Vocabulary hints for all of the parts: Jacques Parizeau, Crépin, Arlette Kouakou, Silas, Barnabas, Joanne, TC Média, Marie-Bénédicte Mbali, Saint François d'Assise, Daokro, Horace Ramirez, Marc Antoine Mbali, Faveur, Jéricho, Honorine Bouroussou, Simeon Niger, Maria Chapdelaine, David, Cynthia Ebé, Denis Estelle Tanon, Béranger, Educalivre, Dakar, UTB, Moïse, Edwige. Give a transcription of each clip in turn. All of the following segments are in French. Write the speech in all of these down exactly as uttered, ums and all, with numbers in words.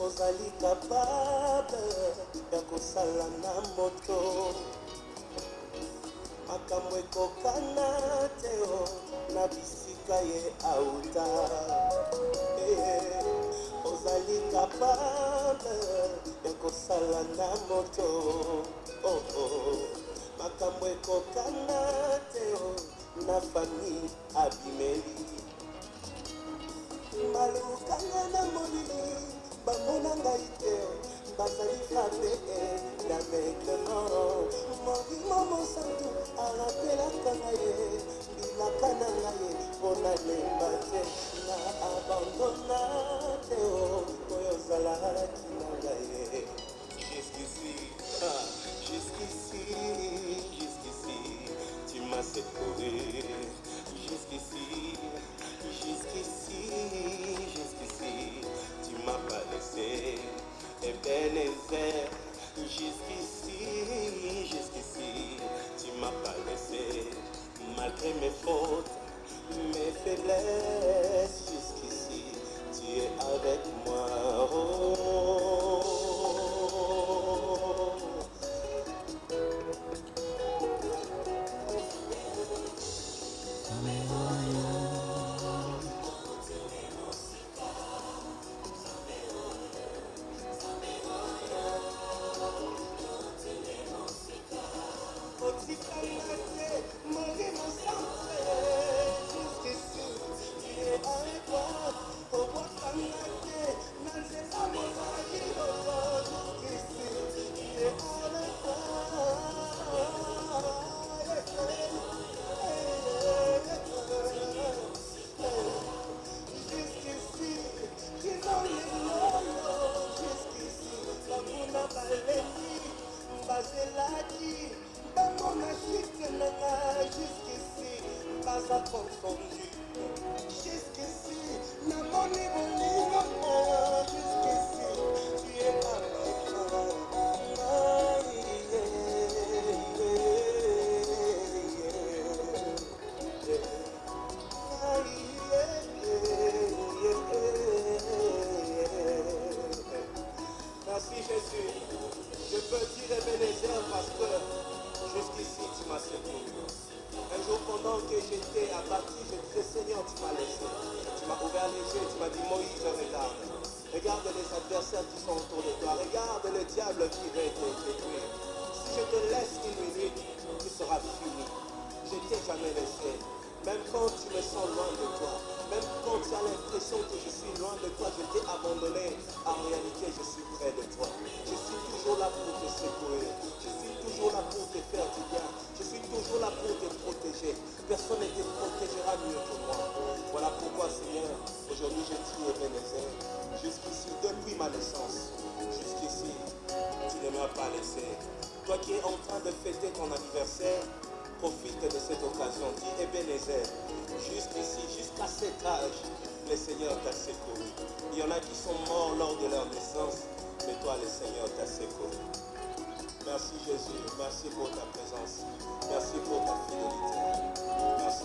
Ozali capable ya kosala na moto makambo ekokana te o na bisika ye auta ozali capable ya kosala na moto oh oh makambo ekokana te o na famille abimeli malukana na molili Bamonangaite, Basali Fabe, la Mecque Nord, Maman Santo, Arabella Canaille, Bila Canaille, Bonane Bate, La Abandonate, Oyozala Kinagaye. Jusqu'ici, jusqu'ici, jusqu'ici, tu m'as secouru. Jusqu'ici, jusqu'ici, jusqu'ici. M'a pas laissé, et Ebenezer, jusqu'ici, jusqu'ici, tu m'as pas laissé, malgré mes fautes, mes faiblesses, jusqu'ici, tu es avec moi, oh. vas pas laisser. Toi qui es en train de fêter ton anniversaire, profite de cette occasion. Dis Ebenezer, jusqu'ici, jusqu'à cet âge, le Seigneur t'a secouru. Il y en a qui sont morts lors de leur naissance, mais toi, le Seigneur t'a secouru. Merci Jésus, merci pour ta présence, merci pour ta fidélité. Merci.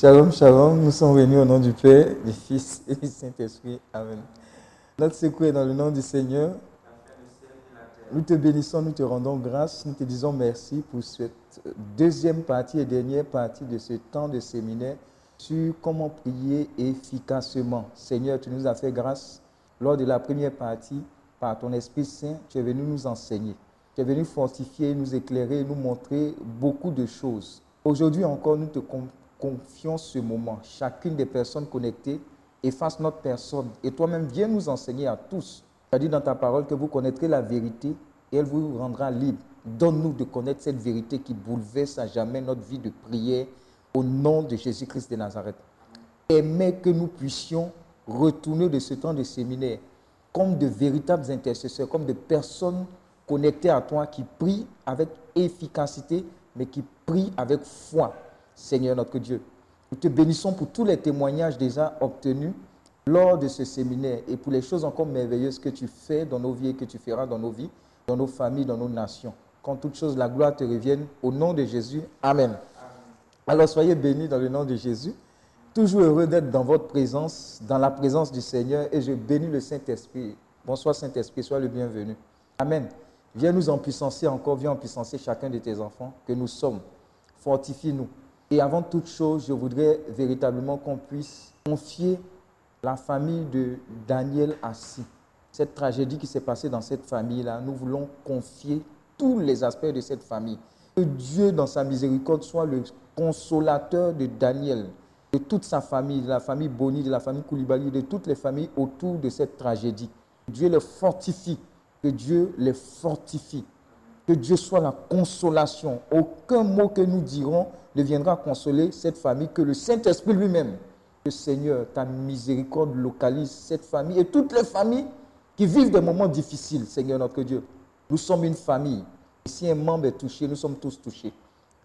Shalom, shalom, nous sommes réunis au nom du Père, du Fils et du Saint-Esprit. Amen. Notre secours est dans le nom du Seigneur. Nous te bénissons, nous te rendons grâce, nous te disons merci pour cette deuxième partie et dernière partie de ce temps de séminaire sur comment prier efficacement. Seigneur, tu nous as fait grâce lors de la première partie, par ton Esprit Saint, tu es venu nous enseigner. Tu es venu fortifier, nous éclairer, nous montrer beaucoup de choses. Aujourd'hui encore, nous te confions ce moment. Chacune des personnes connectées efface notre personne et toi-même viens nous enseigner à tous. Tu as dit dans ta parole que vous connaîtrez la vérité et elle vous rendra libre. Donne-nous de connaître cette vérité qui bouleverse à jamais notre vie de prière au nom de Jésus-Christ de Nazareth. Aimez que nous puissions retourner de ce temps de séminaire comme de véritables intercesseurs, comme de personnes connectées à toi qui prient avec efficacité, mais qui prient avec foi, Seigneur notre Dieu. Nous te bénissons pour tous les témoignages déjà obtenus lors de ce séminaire et pour les choses encore merveilleuses que tu fais dans nos vies et que tu feras dans nos vies, dans nos familles, dans nos nations. Quand toutes choses, la gloire te revienne au nom de Jésus. Amen. Amen. Alors soyez bénis dans le nom de Jésus. Toujours heureux d'être dans votre présence, dans la présence du Seigneur et je bénis le Saint-Esprit. Bonsoir Saint-Esprit, sois le bienvenu. Amen. Viens nous empuissancer encore, viens empuissancer chacun de tes enfants que nous sommes. Fortifie-nous. Et avant toute chose, je voudrais véritablement qu'on puisse confier la famille de Daniel Assis. Cette tragédie qui s'est passée dans cette famille-là, nous voulons confier tous les aspects de cette famille. Que Dieu, dans sa miséricorde, soit le consolateur de Daniel, de toute sa famille, de la famille Boni, de la famille Koulibaly, de toutes les familles autour de cette tragédie. Que Dieu les fortifie, que Dieu les fortifie, que Dieu soit la consolation. Aucun mot que nous dirons ne viendra consoler cette famille, que le Saint-Esprit lui-même. Que Seigneur, ta miséricorde localise cette famille et toutes les familles qui vivent des moments difficiles, Seigneur notre Dieu. Nous sommes une famille. Et si un membre est touché, nous sommes tous touchés.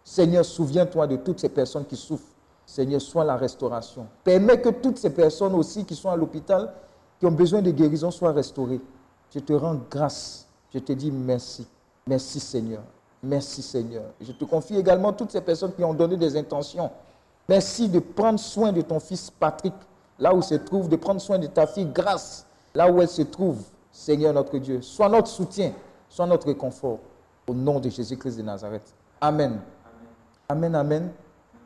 Seigneur, souviens-toi de toutes ces personnes qui souffrent. Seigneur, sois la restauration. Permets que toutes ces personnes aussi qui sont à l'hôpital, qui ont besoin de guérison, soient restaurées. Je te rends grâce. Je te dis merci. Merci Seigneur. Merci Seigneur. Je te confie également toutes ces personnes qui ont donné des intentions. Merci de prendre soin de ton fils Patrick, là où il se trouve, de prendre soin de ta fille Grace, là où elle se trouve, Seigneur notre Dieu. Sois notre soutien, sois notre réconfort, au nom de Jésus-Christ de Nazareth. Amen. Amen, amen. amen.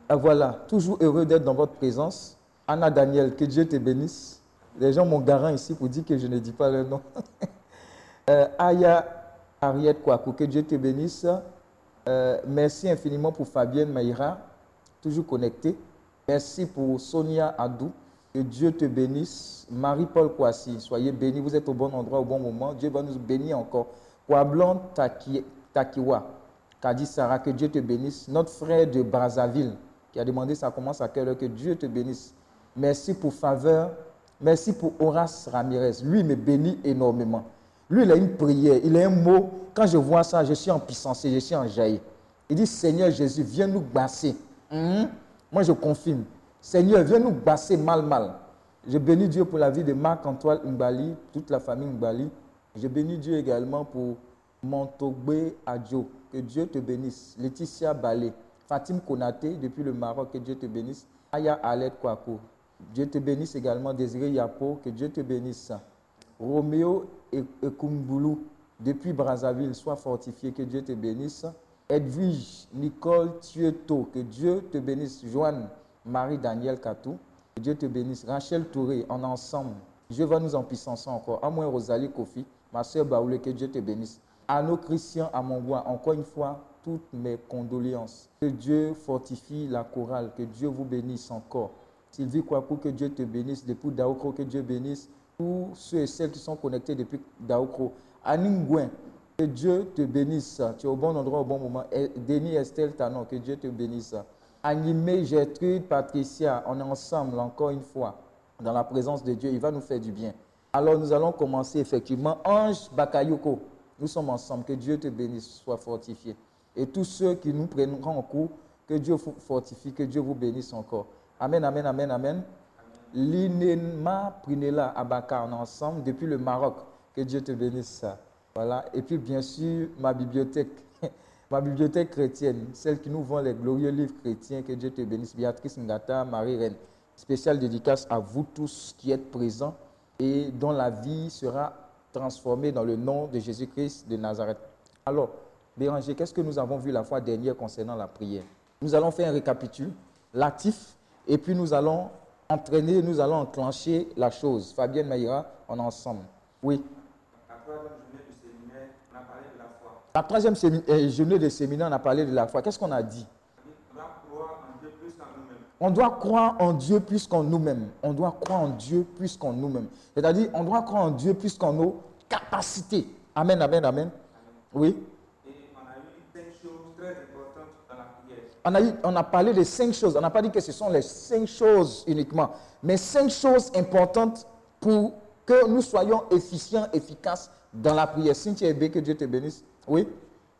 Et voilà, toujours heureux d'être dans votre présence. Anna Daniel, que Dieu te bénisse. Les gens m'ont garant ici pour dire que je ne dis pas leur nom. euh, Aya Arlette Kouakou, que Dieu te bénisse. Euh, merci infiniment pour Fabienne Maïra. Toujours connecté. Merci pour Sonia Adou. Que Dieu te bénisse. Marie-Paul Kouassi, soyez bénis. Vous êtes au bon endroit, au bon moment. Dieu va nous bénir encore. Kouablant Taki, Takiwa, Kadisara, que Dieu te bénisse. Notre frère de Brazzaville qui a demandé ça commence à quelle heure. Que Dieu te bénisse. Merci pour Faveur. Merci pour Horace Ramirez. Lui me bénit énormément. Lui, il a une prière, il a un mot. Quand je vois ça, je suis en puissance et je suis en jaillie. Il dit, Seigneur Jésus, viens nous basser. Mmh. Moi je confirme, Seigneur viens nous basser mal mal. Je bénis Dieu pour la vie de Marc Antoine Mbali, toute la famille Mbali. Je bénis Dieu également pour Montaube Adjo, que Dieu te bénisse. Laetitia Ballet, Fatima Konaté depuis le Maroc, que Dieu te bénisse. Aya Arlette Kouakou, Dieu te bénisse également. Désiré Yapo, que Dieu te bénisse. Roméo et Kumboulou depuis Brazzaville, sois fortifié, que Dieu te bénisse. Edwige, Nicole, Thieto, que Dieu te bénisse. Joanne, Marie, Daniel, Katou, que Dieu te bénisse. Rachel Touré, en ensemble, Dieu va nous empuissancer encore. Amoué Rosalie Kofi, ma soeur Baoulé, que Dieu te bénisse. Anno Christian, à mon bois, encore une fois, toutes mes condoléances. Que Dieu fortifie la chorale, que Dieu vous bénisse encore. Sylvie Kouakou, que Dieu te bénisse. Depuis Daokro, que Dieu bénisse. Tous ceux et celles qui sont connectés depuis Daokro. Aningouin, que Dieu te bénisse. Tu es au bon endroit, au bon moment. Denis Estelle Tanon, que Dieu te bénisse. Animé Gertrude, Patricia, on est ensemble encore une fois. Dans la présence de Dieu, il va nous faire du bien. Alors nous allons commencer effectivement. Ange Bakayoko, nous sommes ensemble. Que Dieu te bénisse, sois fortifié. Et tous ceux qui nous prendront en cours, que Dieu vous fortifie, que Dieu vous bénisse encore. Amen, amen, amen, amen. amen. Linema Prinela Abaka, on est ensemble depuis le Maroc. Que Dieu te bénisse. Voilà. Et puis, bien sûr, ma bibliothèque, Ma bibliothèque chrétienne, celle qui nous vend les glorieux livres chrétiens, que Dieu te bénisse, Béatrice Ngata, Marie-Reine. Spéciale dédicace à vous tous qui êtes présents et dont la vie sera transformée dans le nom de Jésus-Christ de Nazareth. Alors, Béranger, qu'est-ce que nous avons vu la fois dernière concernant la prière? Nous allons faire un récapitulatif et puis nous allons entraîner, nous allons enclencher la chose. Fabienne Maïra, on est ensemble. Oui. La troisième journée de séminaire, on a parlé de la foi. Qu'est-ce qu'on a dit? On doit croire en Dieu plus qu'en nous-mêmes. On doit croire en Dieu plus qu'en nous-mêmes. C'est-à-dire, on doit croire en Dieu plus qu'en nos capacités. Amen, amen, amen. Oui. Et on a eu cinq choses très importantes dans la prière. On a, eu, on a parlé de cinq choses. On n'a pas dit que ce sont les cinq choses uniquement, mais cinq choses importantes pour que nous soyons efficients, efficaces dans la prière. Cynthia Ebé, que Dieu te bénisse. Oui.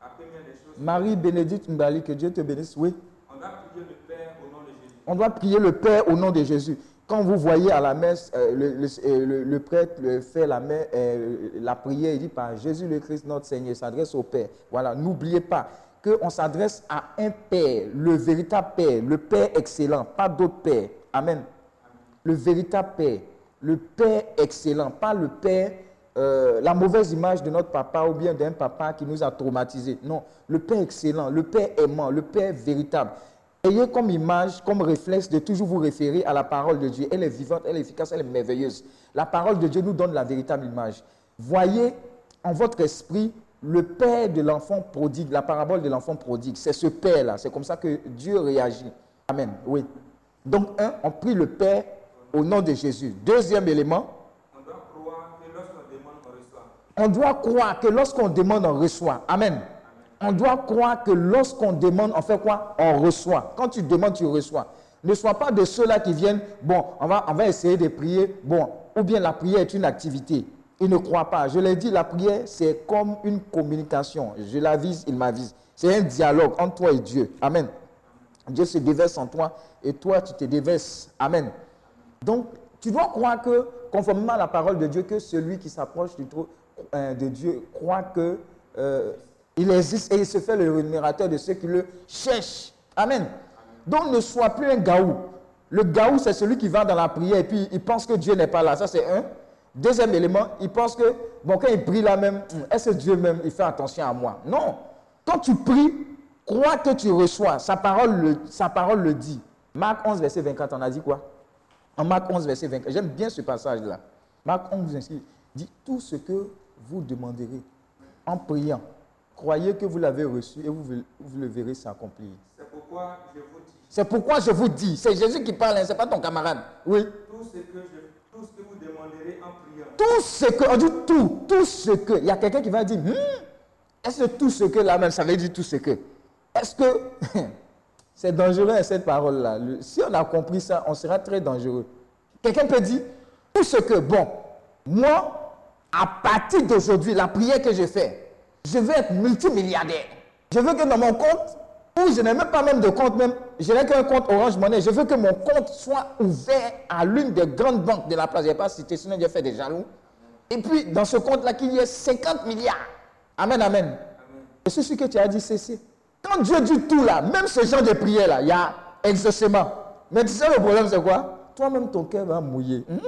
La première des choses. Marie-Bénédicte Mbali, que Dieu te bénisse. Oui. On doit prier le Père au nom de Jésus. On doit prier le Père au nom de Jésus. Quand vous voyez à la messe, euh, le, le, le, le prêtre le fait la, messe, euh, la prière, il dit par Jésus le Christ, notre Seigneur, il s'adresse au Père. Voilà, n'oubliez pas qu'on s'adresse à un Père, le véritable Père, le Père excellent, pas d'autre Père. Amen. Amen. Le véritable Père, le Père excellent, pas le Père Euh, la mauvaise image de notre papa ou bien d'un papa qui nous a traumatisés. Non, le Père excellent, le Père aimant, le Père véritable. Ayez comme image, comme réflexe de toujours vous référer à la parole de Dieu. Elle est vivante, elle est efficace, elle est merveilleuse. La parole de Dieu nous donne la véritable image. Voyez en votre esprit le Père de l'enfant prodigue, la parabole de l'enfant prodigue. C'est ce Père-là, c'est comme ça que Dieu réagit. Amen, oui. Donc, un, on prie le Père au nom de Jésus. Deuxième élément, on doit croire que lorsqu'on demande, on reçoit. Amen. Amen. On doit croire que lorsqu'on demande, on fait quoi? On reçoit. Quand tu demandes, tu reçois. Ne sois pas de ceux-là qui viennent, bon, on va, on va essayer de prier, bon, ou bien la prière est une activité. Ils ne croient pas. Je l'ai dit, la prière, c'est comme une communication. Je l'avise, il m'avise. C'est un dialogue entre toi et Dieu. Amen. Amen. Dieu se déverse en toi et toi, tu te déverses. Amen. Amen. Donc, tu dois croire que, conformément à la parole de Dieu, que celui qui s'approche du trône de Dieu croit que euh, il existe et il se fait le rémunérateur de ceux qui le cherchent. Amen. Amen. Donc ne sois plus un gaou. Le gaou, c'est celui qui va dans la prière et puis il pense que Dieu n'est pas là. Ça, c'est un. Deuxième élément, il pense que, bon, quand il prie là même, est-ce que Dieu même, il fait attention à moi? Non. Quand tu pries, crois que tu reçois. Sa parole le, sa parole le dit. Marc onze, verset vingt-quatre, on a dit quoi? En Marc onze, verset vingt-quatre. J'aime bien ce passage-là. Marc onze, dit tout ce que vous demanderez en priant. Croyez que vous l'avez reçu et vous, vous le verrez s'accomplir. C'est pourquoi je vous dis. C'est pourquoi je vous dis. C'est Jésus qui parle, hein, ce n'est pas ton camarade. Oui. Tout ce, que je, tout ce que vous demanderez en priant. Tout ce que, on dit tout, tout ce que. Il y a quelqu'un qui va dire, hum, est-ce que tout ce que là même, ça veut dire tout ce que. Est-ce que, c'est dangereux cette parole-là. Le, si on a compris ça, on sera très dangereux. Quelqu'un peut dire, tout ce que, bon, moi, à partir d'aujourd'hui, la prière que je fais, je veux être multimilliardaire. Je veux que dans mon compte, où je n'ai même pas même de compte, même, je n'ai qu'un compte Orange Money, je veux que mon compte soit ouvert à l'une des grandes banques de la place. Je n'ai pas cité, sinon je fais des jaloux. Et puis, dans ce compte-là, qu'il y ait cinquante milliards. Amen, amen, amen. Et ceci que tu as dit, cessez. Quand Dieu dit tout là, même ce genre de prière-là, il y a exaucement. Mais tu sais, le problème, c'est quoi? Toi-même, ton cœur va mouiller. Mmh,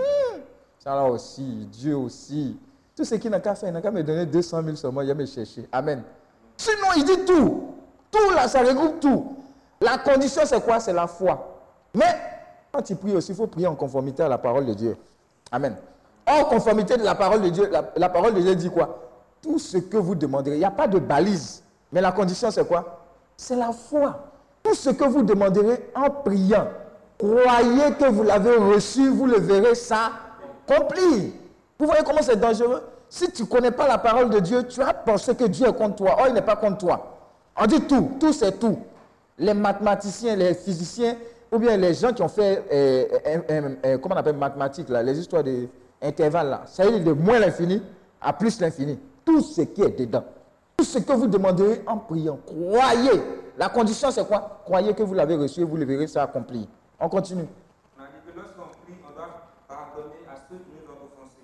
ça là aussi, Dieu aussi. Tout ce qu'il n'a qu'à faire, il n'a qu'à me donner deux cent mille seulement, il va me chercher. Amen. Sinon, il dit tout. Tout là, ça regroupe tout. La condition, c'est quoi? C'est la foi. Mais, quand tu pries aussi, il faut prier en conformité à la parole de Dieu. Amen. En conformité de la parole de Dieu, la, la parole de Dieu dit quoi? Tout ce que vous demanderez. Il n'y a pas de balise. Mais la condition, c'est quoi? C'est la foi. Tout ce que vous demanderez en priant, croyez que vous l'avez reçu, vous le verrez s'accomplir. Vous voyez comment c'est dangereux? Si tu ne connais pas la parole de Dieu, tu as pensé que Dieu est contre toi. Or, il n'est pas contre toi. On dit tout. Tout, c'est tout. Les mathématiciens, les physiciens, ou bien les gens qui ont fait, euh, euh, euh, comment on appelle, mathématiques, là, les histoires d'intervalles, là. Ça veut dire de moins l'infini à plus l'infini. Tout ce qui est dedans. Tout ce que vous demanderez en priant, croyez. La condition, c'est quoi? Croyez que vous l'avez reçu et vous le verrez ça accompli. On continue.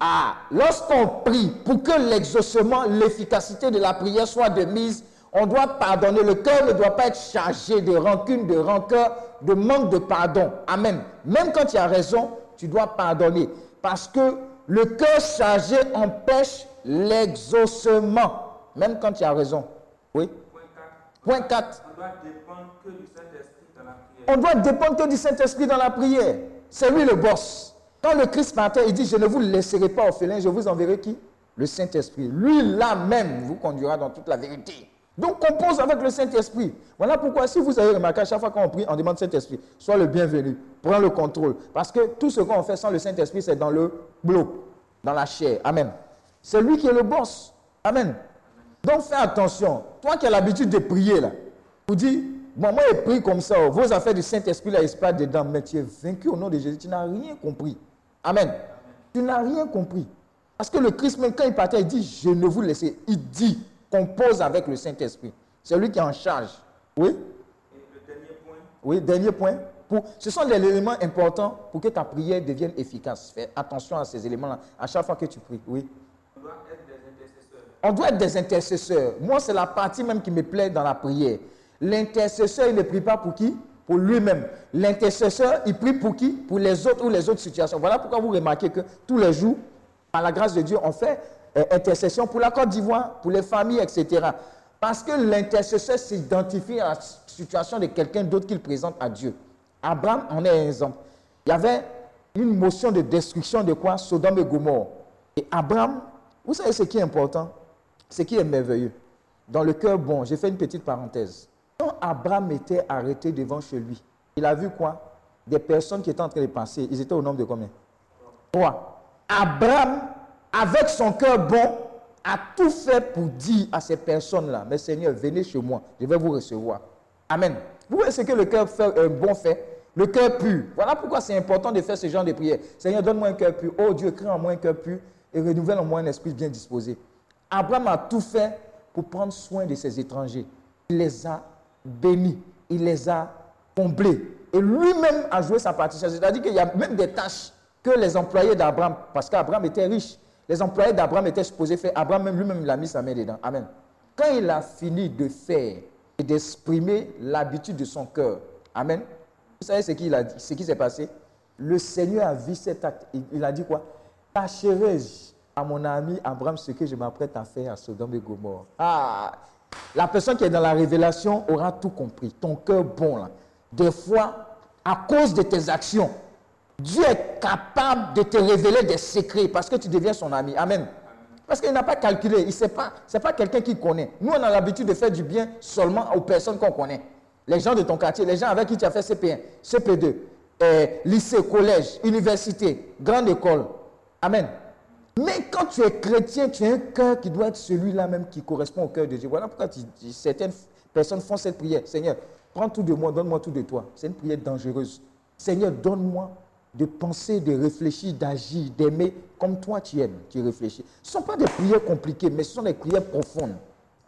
Ah, lorsqu'on prie pour que l'exaucement, l'efficacité de la prière soit de mise, On doit pardonner. Le cœur ne doit pas être chargé de rancune, de rancœur, de manque de pardon. Amen. Même quand tu as raison, tu dois pardonner. Parce que le cœur chargé empêche l'exaucement. Même quand tu as raison. Oui. Point quatre. On doit dépendre que du Saint-Esprit dans la prière. On doit dépendre que du Saint-Esprit dans la prière. C'est lui le boss. Quand le Christ partait, il dit, je ne vous laisserai pas orphelins, je vous enverrai qui ? Le Saint-Esprit. Lui, là-même, vous conduira dans toute la vérité. Donc, compose avec le Saint-Esprit. Voilà pourquoi, si vous avez remarqué, à chaque fois qu'on prie, on demande Saint-Esprit. Sois le bienvenu. Prends le contrôle. Parce que tout ce qu'on fait sans le Saint-Esprit, c'est dans le bloc, dans la chair. Amen. C'est lui qui est le boss. Amen. Donc, fais attention. Toi qui as l'habitude de prier, là, vous dites, bon, moi, je prie comme ça. Vos affaires du Saint-Esprit, là, ils se passent dedans. Mais tu es vaincu au nom de Jésus. Tu n'as rien compris. Amen. Amen. Tu n'as rien compris. Parce que le Christ, même quand il partait, il dit, je ne vous laisse. Il dit, compose avec le Saint-Esprit. C'est lui qui est en charge. Oui. Et le dernier point. Oui, dernier point. Pour, ce sont les éléments importants pour que ta prière devienne efficace. Fais attention à ces éléments-là. À chaque fois que tu pries. Oui. On doit être des intercesseurs. On doit être des intercesseurs. Moi, c'est la partie même qui me plaît dans la prière. L'intercesseur, il ne prie pas pour qui ? Pour lui-même. L'intercesseur, il prie pour qui ? Pour les autres ou les autres situations. Voilà pourquoi vous remarquez que tous les jours, par la grâce de Dieu, on fait euh, intercession pour la Côte d'Ivoire, pour les familles, et cetera. Parce que l'intercesseur s'identifie à la situation de quelqu'un d'autre qu'il présente à Dieu. Abraham en est un exemple. Il y avait une motion de destruction de quoi ? Sodome et Gomorrhe. Et Abraham, vous savez ce qui est important ? Ce qui est merveilleux. Dans le cœur bon, j'ai fait une petite parenthèse. Quand Abraham était arrêté devant chez lui, il a vu quoi ? Des personnes qui étaient en train de passer. Ils étaient au nombre de combien ? Trois. Abraham, avec son cœur bon, a tout fait pour dire à ces personnes-là, « Mais Seigneur, venez chez moi, je vais vous recevoir. » Amen. Vous voyez ce que le cœur fait, euh, bon fait ? Le cœur pur. Voilà pourquoi c'est important de faire ce genre de prière. « Seigneur, donne-moi un cœur pur. Oh Dieu, crée en moi un cœur pur et renouvelle en moi un esprit bien disposé. » Abraham a tout fait pour prendre soin de ces étrangers. Il les a béni, il les a comblés. Et lui-même a joué sa partie. C'est-à-dire qu'il y a même des tâches que les employés d'Abraham, parce qu'Abraham était riche, les employés d'Abraham étaient supposés faire. Abraham même lui-même il a mis sa main dedans. Amen. Quand il a fini de faire et d'exprimer l'habitude de son cœur, amen, vous savez ce qu'il a dit, ce qui s'est passé ? Le Seigneur a vu cet acte. Il, il a dit quoi ? Tâcherai-je à mon ami Abraham ce que je m'apprête à faire à Sodome et Gomorrhe ? Ah ! La personne qui est dans la révélation aura tout compris. Ton cœur bon, là. Des fois, à cause de tes actions, Dieu est capable de te révéler des secrets parce que tu deviens son ami. Amen. Parce qu'il n'a pas calculé. Il sait pas. C'est pas quelqu'un qui connaît. Nous, on a l'habitude de faire du bien seulement aux personnes qu'on connaît. Les gens de ton quartier, les gens avec qui tu as fait C P un, C P deux, euh, lycée, collège, université, grande école. Amen. Mais quand tu es chrétien, tu as un cœur qui doit être celui-là même qui correspond au cœur de Dieu. Voilà pourquoi tu, tu, certaines personnes font cette prière. Seigneur, prends tout de moi, donne-moi tout de toi. C'est une prière dangereuse. Seigneur, donne-moi de penser, de réfléchir, d'agir, d'aimer comme toi tu aimes, tu réfléchis. Ce ne sont pas des prières compliquées, mais ce sont des prières profondes.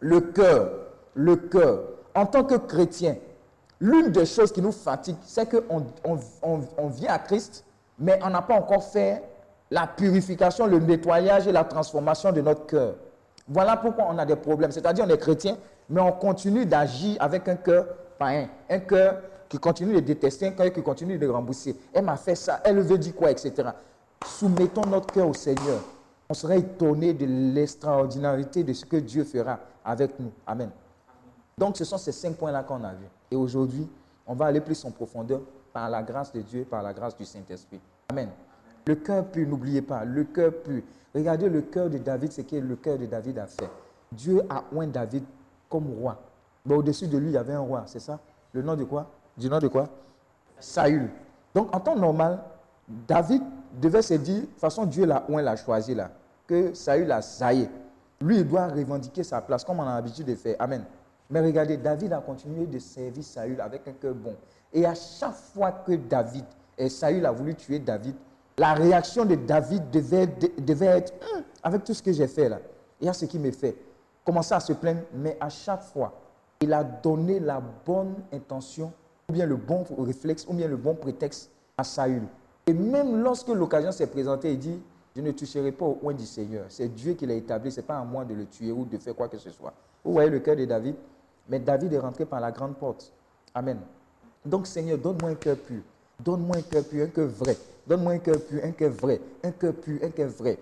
Le cœur, le cœur. En tant que chrétien, l'une des choses qui nous fatigue, c'est qu'on on, on, on vient à Christ, mais on n'a pas encore fait la purification, le nettoyage et la transformation de notre cœur. Voilà pourquoi on a des problèmes. C'est-à-dire, on est chrétien, mais on continue d'agir avec un cœur païen. Un cœur qui continue de détester, un cœur qui continue de rembourser. Elle m'a fait ça, elle veut dire quoi, et cetera. Soumettons notre cœur au Seigneur. On sera étonné de l'extraordinarité de ce que Dieu fera avec nous. Amen. Donc, ce sont ces cinq points-là qu'on a vus. Et aujourd'hui, on va aller plus en profondeur par la grâce de Dieu, par la grâce du Saint-Esprit. Amen. Le cœur pur, n'oubliez pas, le cœur pur. Regardez le cœur de David, ce que le cœur de David a fait. Dieu a oint David comme roi. Mais au-dessus de lui, il y avait un roi, c'est ça ? Le nom de quoi ? Du nom de quoi ? Saül. Donc, en temps normal, David devait se dire, de toute façon, Dieu l'a oint, l'a choisi là, que Saül a saillé. Lui, il doit revendiquer sa place, comme on a l'habitude de faire. Amen. Mais regardez, David a continué de servir Saül avec un cœur bon. Et à chaque fois que David, et Saül a voulu tuer David, la réaction de David devait, de, devait être hum, avec tout ce que j'ai fait là. Il y a ce qui me fait. Commencer à se plaindre, mais à chaque fois, il a donné la bonne intention, ou bien le bon réflexe, ou bien le bon prétexte à Saül. Et même lorsque l'occasion s'est présentée, il dit, je ne toucherai pas au oint du Seigneur. C'est Dieu qui l'a établi, ce n'est pas à moi de le tuer ou de faire quoi que ce soit. Vous voyez le cœur de David ? Mais David est rentré par la grande porte. Amen. Donc, Seigneur, donne-moi un cœur pur. Donne-moi un cœur pur, un cœur vrai. Donne-moi un cœur pur, un cœur vrai. Un cœur pur, un cœur vrai.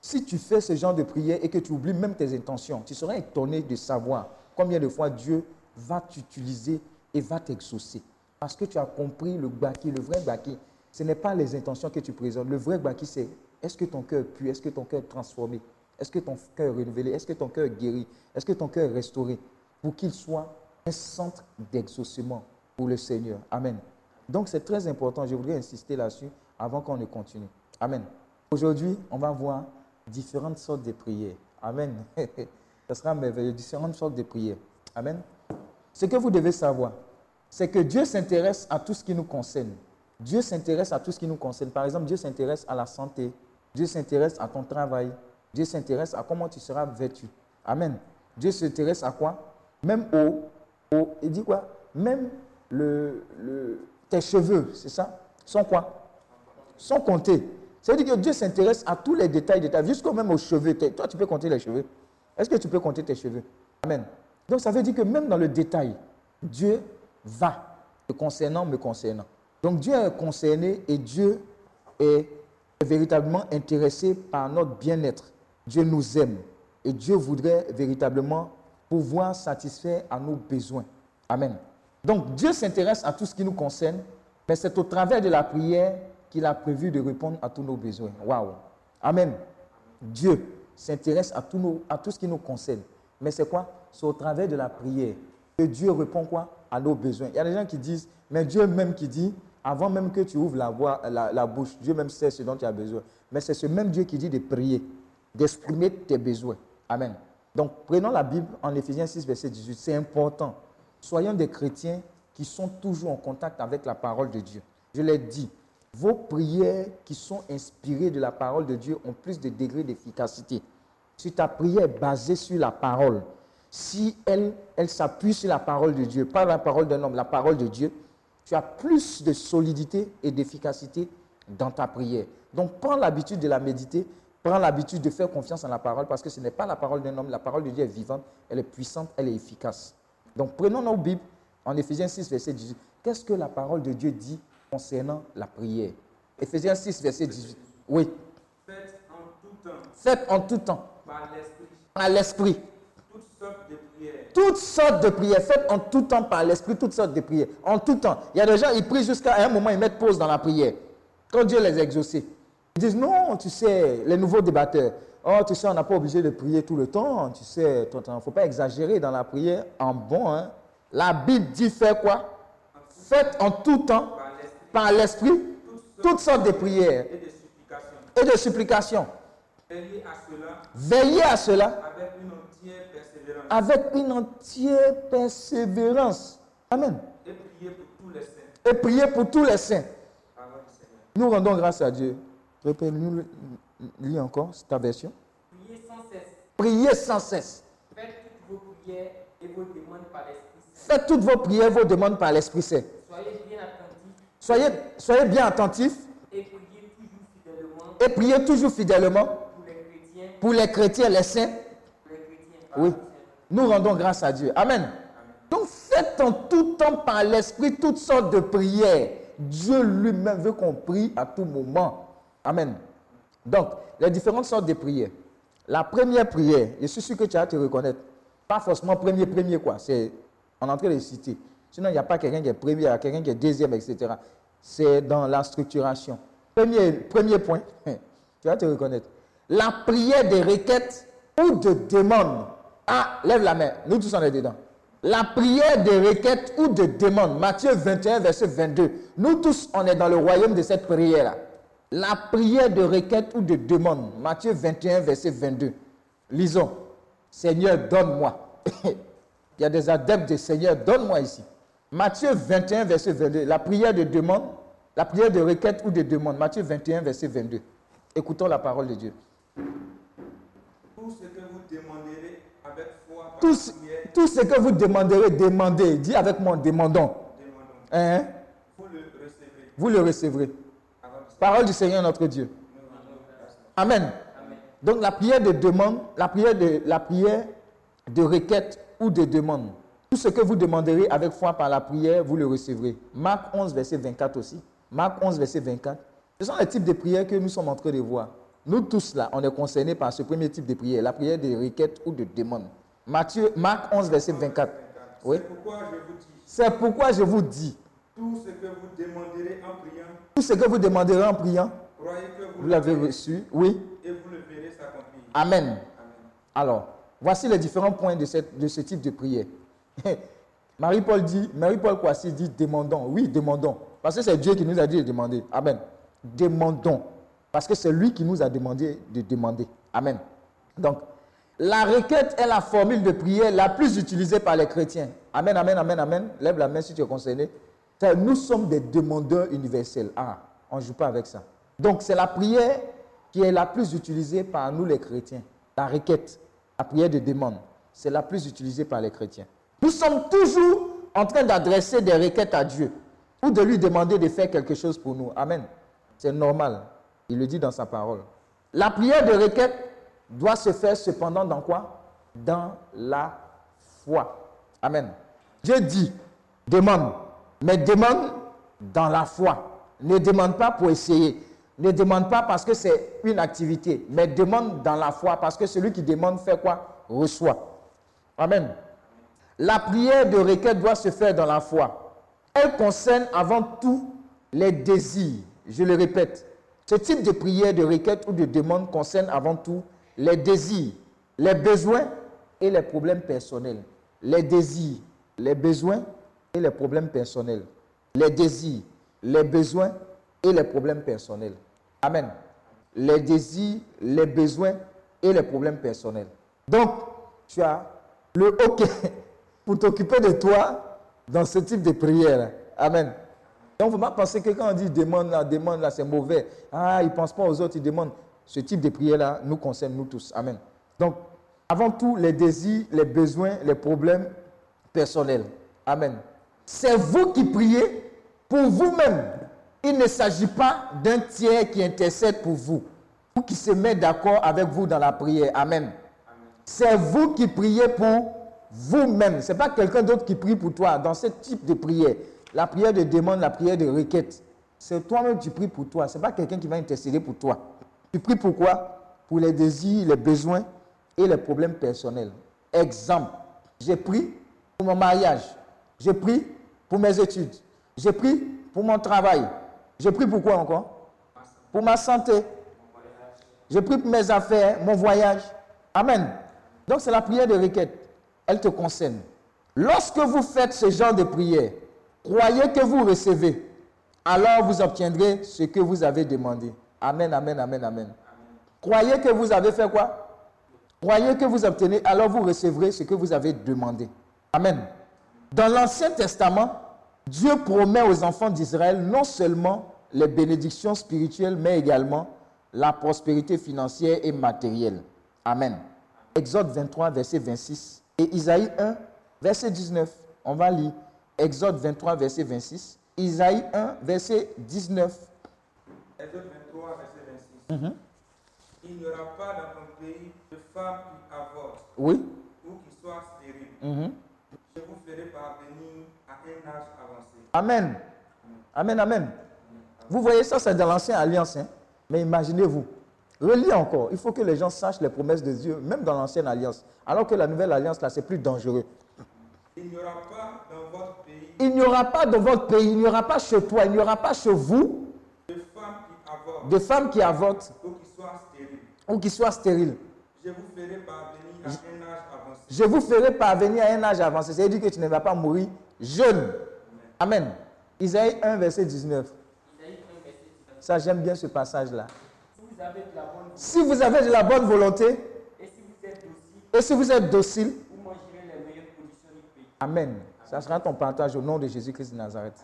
Si tu fais ce genre de prière et que tu oublies même tes intentions, tu seras étonné de savoir combien de fois Dieu va t'utiliser et va t'exaucer. Parce que tu as compris le baki, le vrai baki. Ce n'est pas les intentions que tu présentes. Le vrai baki, c'est est-ce que ton cœur est pur, est-ce que ton cœur est transformé, est-ce que ton cœur est renouvelé, est-ce que ton cœur est guéri, est-ce que ton cœur est restauré, pour qu'il soit un centre d'exaucement pour le Seigneur. Amen. Donc c'est très important, je voudrais insister là-dessus avant qu'on ne continue. Amen. Aujourd'hui, on va voir différentes sortes de prières. Amen. Ce sera merveilleux, différentes sortes de prières. Amen. Ce que vous devez savoir, c'est que Dieu s'intéresse à tout ce qui nous concerne. Dieu s'intéresse à tout ce qui nous concerne. Par exemple, Dieu s'intéresse à la santé. Dieu s'intéresse à ton travail. Dieu s'intéresse à comment tu seras vêtu. Amen. Dieu s'intéresse à quoi? Même au, au... Il dit quoi? Même le, le, tes cheveux, c'est ça? Sont quoi? Sont comptés. C'est-à-dire que Dieu s'intéresse à tous les détails de ta vie, jusqu'au même aux cheveux. Toi, tu peux compter les cheveux. Est-ce que tu peux compter tes cheveux? Amen. Donc, ça veut dire que même dans le détail, Dieu va, me concernant, me concernant. Donc, Dieu est concerné et Dieu est véritablement intéressé par notre bien-être. Dieu nous aime et Dieu voudrait véritablement pouvoir satisfaire à nos besoins. Amen. Donc, Dieu s'intéresse à tout ce qui nous concerne, mais c'est au travers de la prière qu'il a prévu de répondre à tous nos besoins. Waouh! Amen. Dieu s'intéresse à tout, nos, à tout ce qui nous concerne, mais c'est quoi? C'est au travers de la prière que Dieu répond quoi? À nos besoins. Il y a des gens qui disent, mais Dieu même qui dit, avant même que tu ouvres la, voie, la, la bouche, Dieu même sait ce dont tu as besoin. Mais c'est ce même Dieu qui dit de prier, d'exprimer tes besoins. Amen. Donc, prenons la Bible en Éphésiens six, verset dix-huit. C'est important. Soyons des chrétiens qui sont toujours en contact avec la parole de Dieu. Je l'ai dit, vos prières qui sont inspirées de la parole de Dieu ont plus de degrés d'efficacité. Si ta prière est basée sur la parole, si elle, elle s'appuie sur la parole de Dieu, pas la parole d'un homme, la parole de Dieu, tu as plus de solidité et d'efficacité dans ta prière. Donc, prends l'habitude de la méditer. Prends l'habitude de faire confiance en la parole parce que ce n'est pas la parole d'un homme. La parole de Dieu est vivante, elle est puissante, elle est efficace. Donc, prenons nos Bibles en Éphésiens six, verset dix-huit. Qu'est-ce que la parole de Dieu dit concernant la prière? Éphésiens six, verset dix-huit. Oui. Faites en tout temps. Faites en tout temps. Par l'esprit. Par l'esprit. Toutes sortes de prières. Toutes sortes de prières. Faites en tout temps par l'esprit, toutes sortes de prières. En tout temps. Il y a des gens, ils prient jusqu'à un moment, ils mettent pause dans la prière. Quand Dieu les exauce. Ils disent, non, tu sais, les nouveaux débatteurs, oh, tu sais, on n'a pas obligé de prier tout le temps, tu sais, il ne faut pas exagérer dans la prière, en bon, hein. La Bible dit, fais quoi? Faites en tout temps, par l'esprit, par l'esprit toutes, toutes sortes de prières et de supplications. Et de supplications. Veillez à cela, Veillez à cela avec, une entière persévérance. avec une entière persévérance. Amen. Et priez pour tous les saints. Et priez pour tous les saints. Amen, Seigneur. Nous rendons grâce à Dieu. Répète-nous, lis encore ta version. Priez sans cesse. Priez sans cesse. Faites toutes vos prières et vos demandes par l'Esprit Saint. Faites toutes vos prières et vos demandes par l'Esprit Saint. Soyez bien attentifs. Soyez, soyez bien attentifs. Et priez toujours fidèlement. Et priez toujours fidèlement. Pour les chrétiens. Pour les chrétiens, les saints. Pour les chrétiens, oui. Les saints. Nous rendons grâce à Dieu. Amen. Amen. Donc faites en tout temps par l'Esprit toutes sortes de prières. Dieu lui-même veut qu'on prie à tout moment. Amen. Donc, les différentes sortes de prières. La première prière, je suis sûr que tu as à te reconnaître. Pas forcément premier, premier quoi. C'est en train de citer. Sinon, il n'y a pas quelqu'un qui est premier, il y a quelqu'un qui est deuxième, et cetera. C'est dans la structuration. Premier, premier point, tu vas te reconnaître. La prière des requêtes ou de demandes. Ah, lève la main. Nous tous, on est dedans. La prière des requêtes ou de demandes. Matthieu vingt et un, verset vingt-deux. Nous tous, on est dans le royaume de cette prière-là. La prière de requête ou de demande. Matthieu vingt et un, verset vingt-deux. Lisons. Seigneur, donne-moi. Il y a des adeptes de Seigneur, donne-moi ici. Matthieu vingt et un, verset vingt-deux. La prière de demande, la prière de requête ou de demande. Matthieu vingt et un, verset vingt-deux. Écoutons la parole de Dieu. Tout ce que vous demanderez avec foi par tout, prière. Tout ce que vous demanderez, demandez. Dis avec moi, demandons. demandons. Hein? Vous le recevrez. Vous le recevrez. Parole du Seigneur notre Dieu. Amen. Amen. Donc la prière de demande, la prière de, la prière de requête ou de demande. Tout ce que vous demanderez avec foi par la prière, vous le recevrez. Marc onze, verset vingt-quatre aussi. Marc onze, verset vingt-quatre. Ce sont les types de prières que nous sommes en train de voir. Nous tous, là, on est concernés par ce premier type de prière, la prière de requête ou de demande. Matthieu, Marc onze, verset vingt-quatre. Oui. C'est pourquoi je vous dis. C'est pourquoi je vous dis. Tout ce que vous demanderez en priant. Tout ce que vous demanderez en priant. Croyez que vous, vous l'avez reçu. Oui. Et vous le verrez s'accomplir. Amen. Amen. Alors, voici les différents points de, cette, de ce type de prière. Marie-Paul dit, Marie-Paul Kouassi dit, demandons. Oui, demandons. Parce que c'est Dieu qui nous a dit de demander. Amen. Demandons. Parce que c'est lui qui nous a demandé de demander. Amen. Donc, la requête est la formule de prière la plus utilisée par les chrétiens. Amen, amen, amen, amen. Lève la main si tu es concerné. Nous sommes des demandeurs universels. Ah, on ne joue pas avec ça. Donc, c'est la prière qui est la plus utilisée par nous les chrétiens. La requête, la prière de demande, c'est la plus utilisée par les chrétiens. Nous sommes toujours en train d'adresser des requêtes à Dieu ou de lui demander de faire quelque chose pour nous. Amen. C'est normal. Il le dit dans sa parole. La prière de requête doit se faire cependant dans quoi? Dans la foi. Amen. Dieu dit, demande, mais demande dans la foi. Ne demande pas pour essayer. Ne demande pas parce que c'est une activité, mais demande dans la foi parce que celui qui demande fait quoi? Reçoit. Amen. La prière de requête doit se faire dans la foi. Elle concerne avant tout les désirs. Je le répète. Ce type de prière de requête ou de demande concerne avant tout les désirs, les besoins et les problèmes personnels. Les désirs, les besoins et les problèmes personnels. Les désirs, les besoins et les problèmes personnels. Amen. Les désirs, les besoins et les problèmes personnels. Donc, tu as le OK pour t'occuper de toi dans ce type de prière. Amen. Donc, il ne faut pas penser que quand on dit demande là, demande là, c'est mauvais. Ah, ils ne pensent pas aux autres, ils demandent. Ce type de prière-là nous concerne, nous tous. Amen. Donc, avant tout, les désirs, les besoins, les problèmes personnels. Amen. C'est vous qui priez pour vous-même. Il ne s'agit pas d'un tiers qui intercède pour vous ou qui se met d'accord avec vous dans la prière. Amen. Amen. C'est vous qui priez pour vous-même. Ce n'est pas quelqu'un d'autre qui prie pour toi dans ce type de prière. La prière de demande, la prière de requête. C'est toi-même qui prie pour toi. Ce n'est pas quelqu'un qui va intercéder pour toi. Tu pries pour quoi? Pour les désirs, les besoins et les problèmes personnels. Exemple, j'ai prié pour mon mariage. J'ai prié pour mes études. J'ai prié pour mon travail. J'ai prié pour quoi encore? Pour ma santé. J'ai prié pour mes affaires, mon voyage. Amen. Donc c'est la prière de requête. Elle te concerne. Lorsque vous faites ce genre de prière, croyez que vous recevez, alors vous obtiendrez ce que vous avez demandé. Amen, amen, amen, amen. Amen. Croyez que vous avez fait quoi? Croyez que vous obtenez, alors vous recevrez ce que vous avez demandé. Amen. Dans l'Ancien Testament, Dieu promet aux enfants d'Israël non seulement les bénédictions spirituelles, mais également la prospérité financière et matérielle. Amen. Exode vingt-trois, verset vingt-six et Isaïe un, verset dix-neuf. On va lire. Exode vingt-trois, verset vingt-six. Isaïe un, verset dix-neuf. Exode vingt-trois, verset vingt-six. Mm-hmm. Il n'y aura pas dans ton pays de femmes qui avortent, oui, ou qui soient stériles. Mm-hmm. Je vous ferai parvenir à un âge avancé. Amen. Amen, amen. Amen. Vous voyez, ça, c'est dans l'Ancienne Alliance. Hein? Mais imaginez-vous. Relis encore. Il faut que les gens sachent les promesses de Dieu, même dans l'Ancienne Alliance. Alors que la Nouvelle Alliance, là, c'est plus dangereux. Il n'y aura pas dans votre pays. Il n'y aura pas dans votre pays. Il n'y aura pas chez toi. Il n'y aura pas chez vous. De femmes qui avortent. De femmes qui avortent. Ou qui soient stériles. Ou qui soient stériles. Je vous ferai parvenir à un âge avancé. Je vous ferai parvenir à un âge avancé. C'est-à-dire que tu ne vas pas mourir jeune. Amen. Amen. Isaïe un, verset dix-neuf. Isaïe un, verset dix-neuf. Ça, j'aime bien ce passage-là. Si vous avez de la bonne volonté. Si vous avez de la bonne volonté. Et si vous êtes docile. Et si vous êtes docile. Amen. Ça sera ton partage au nom de Jésus-Christ de Nazareth.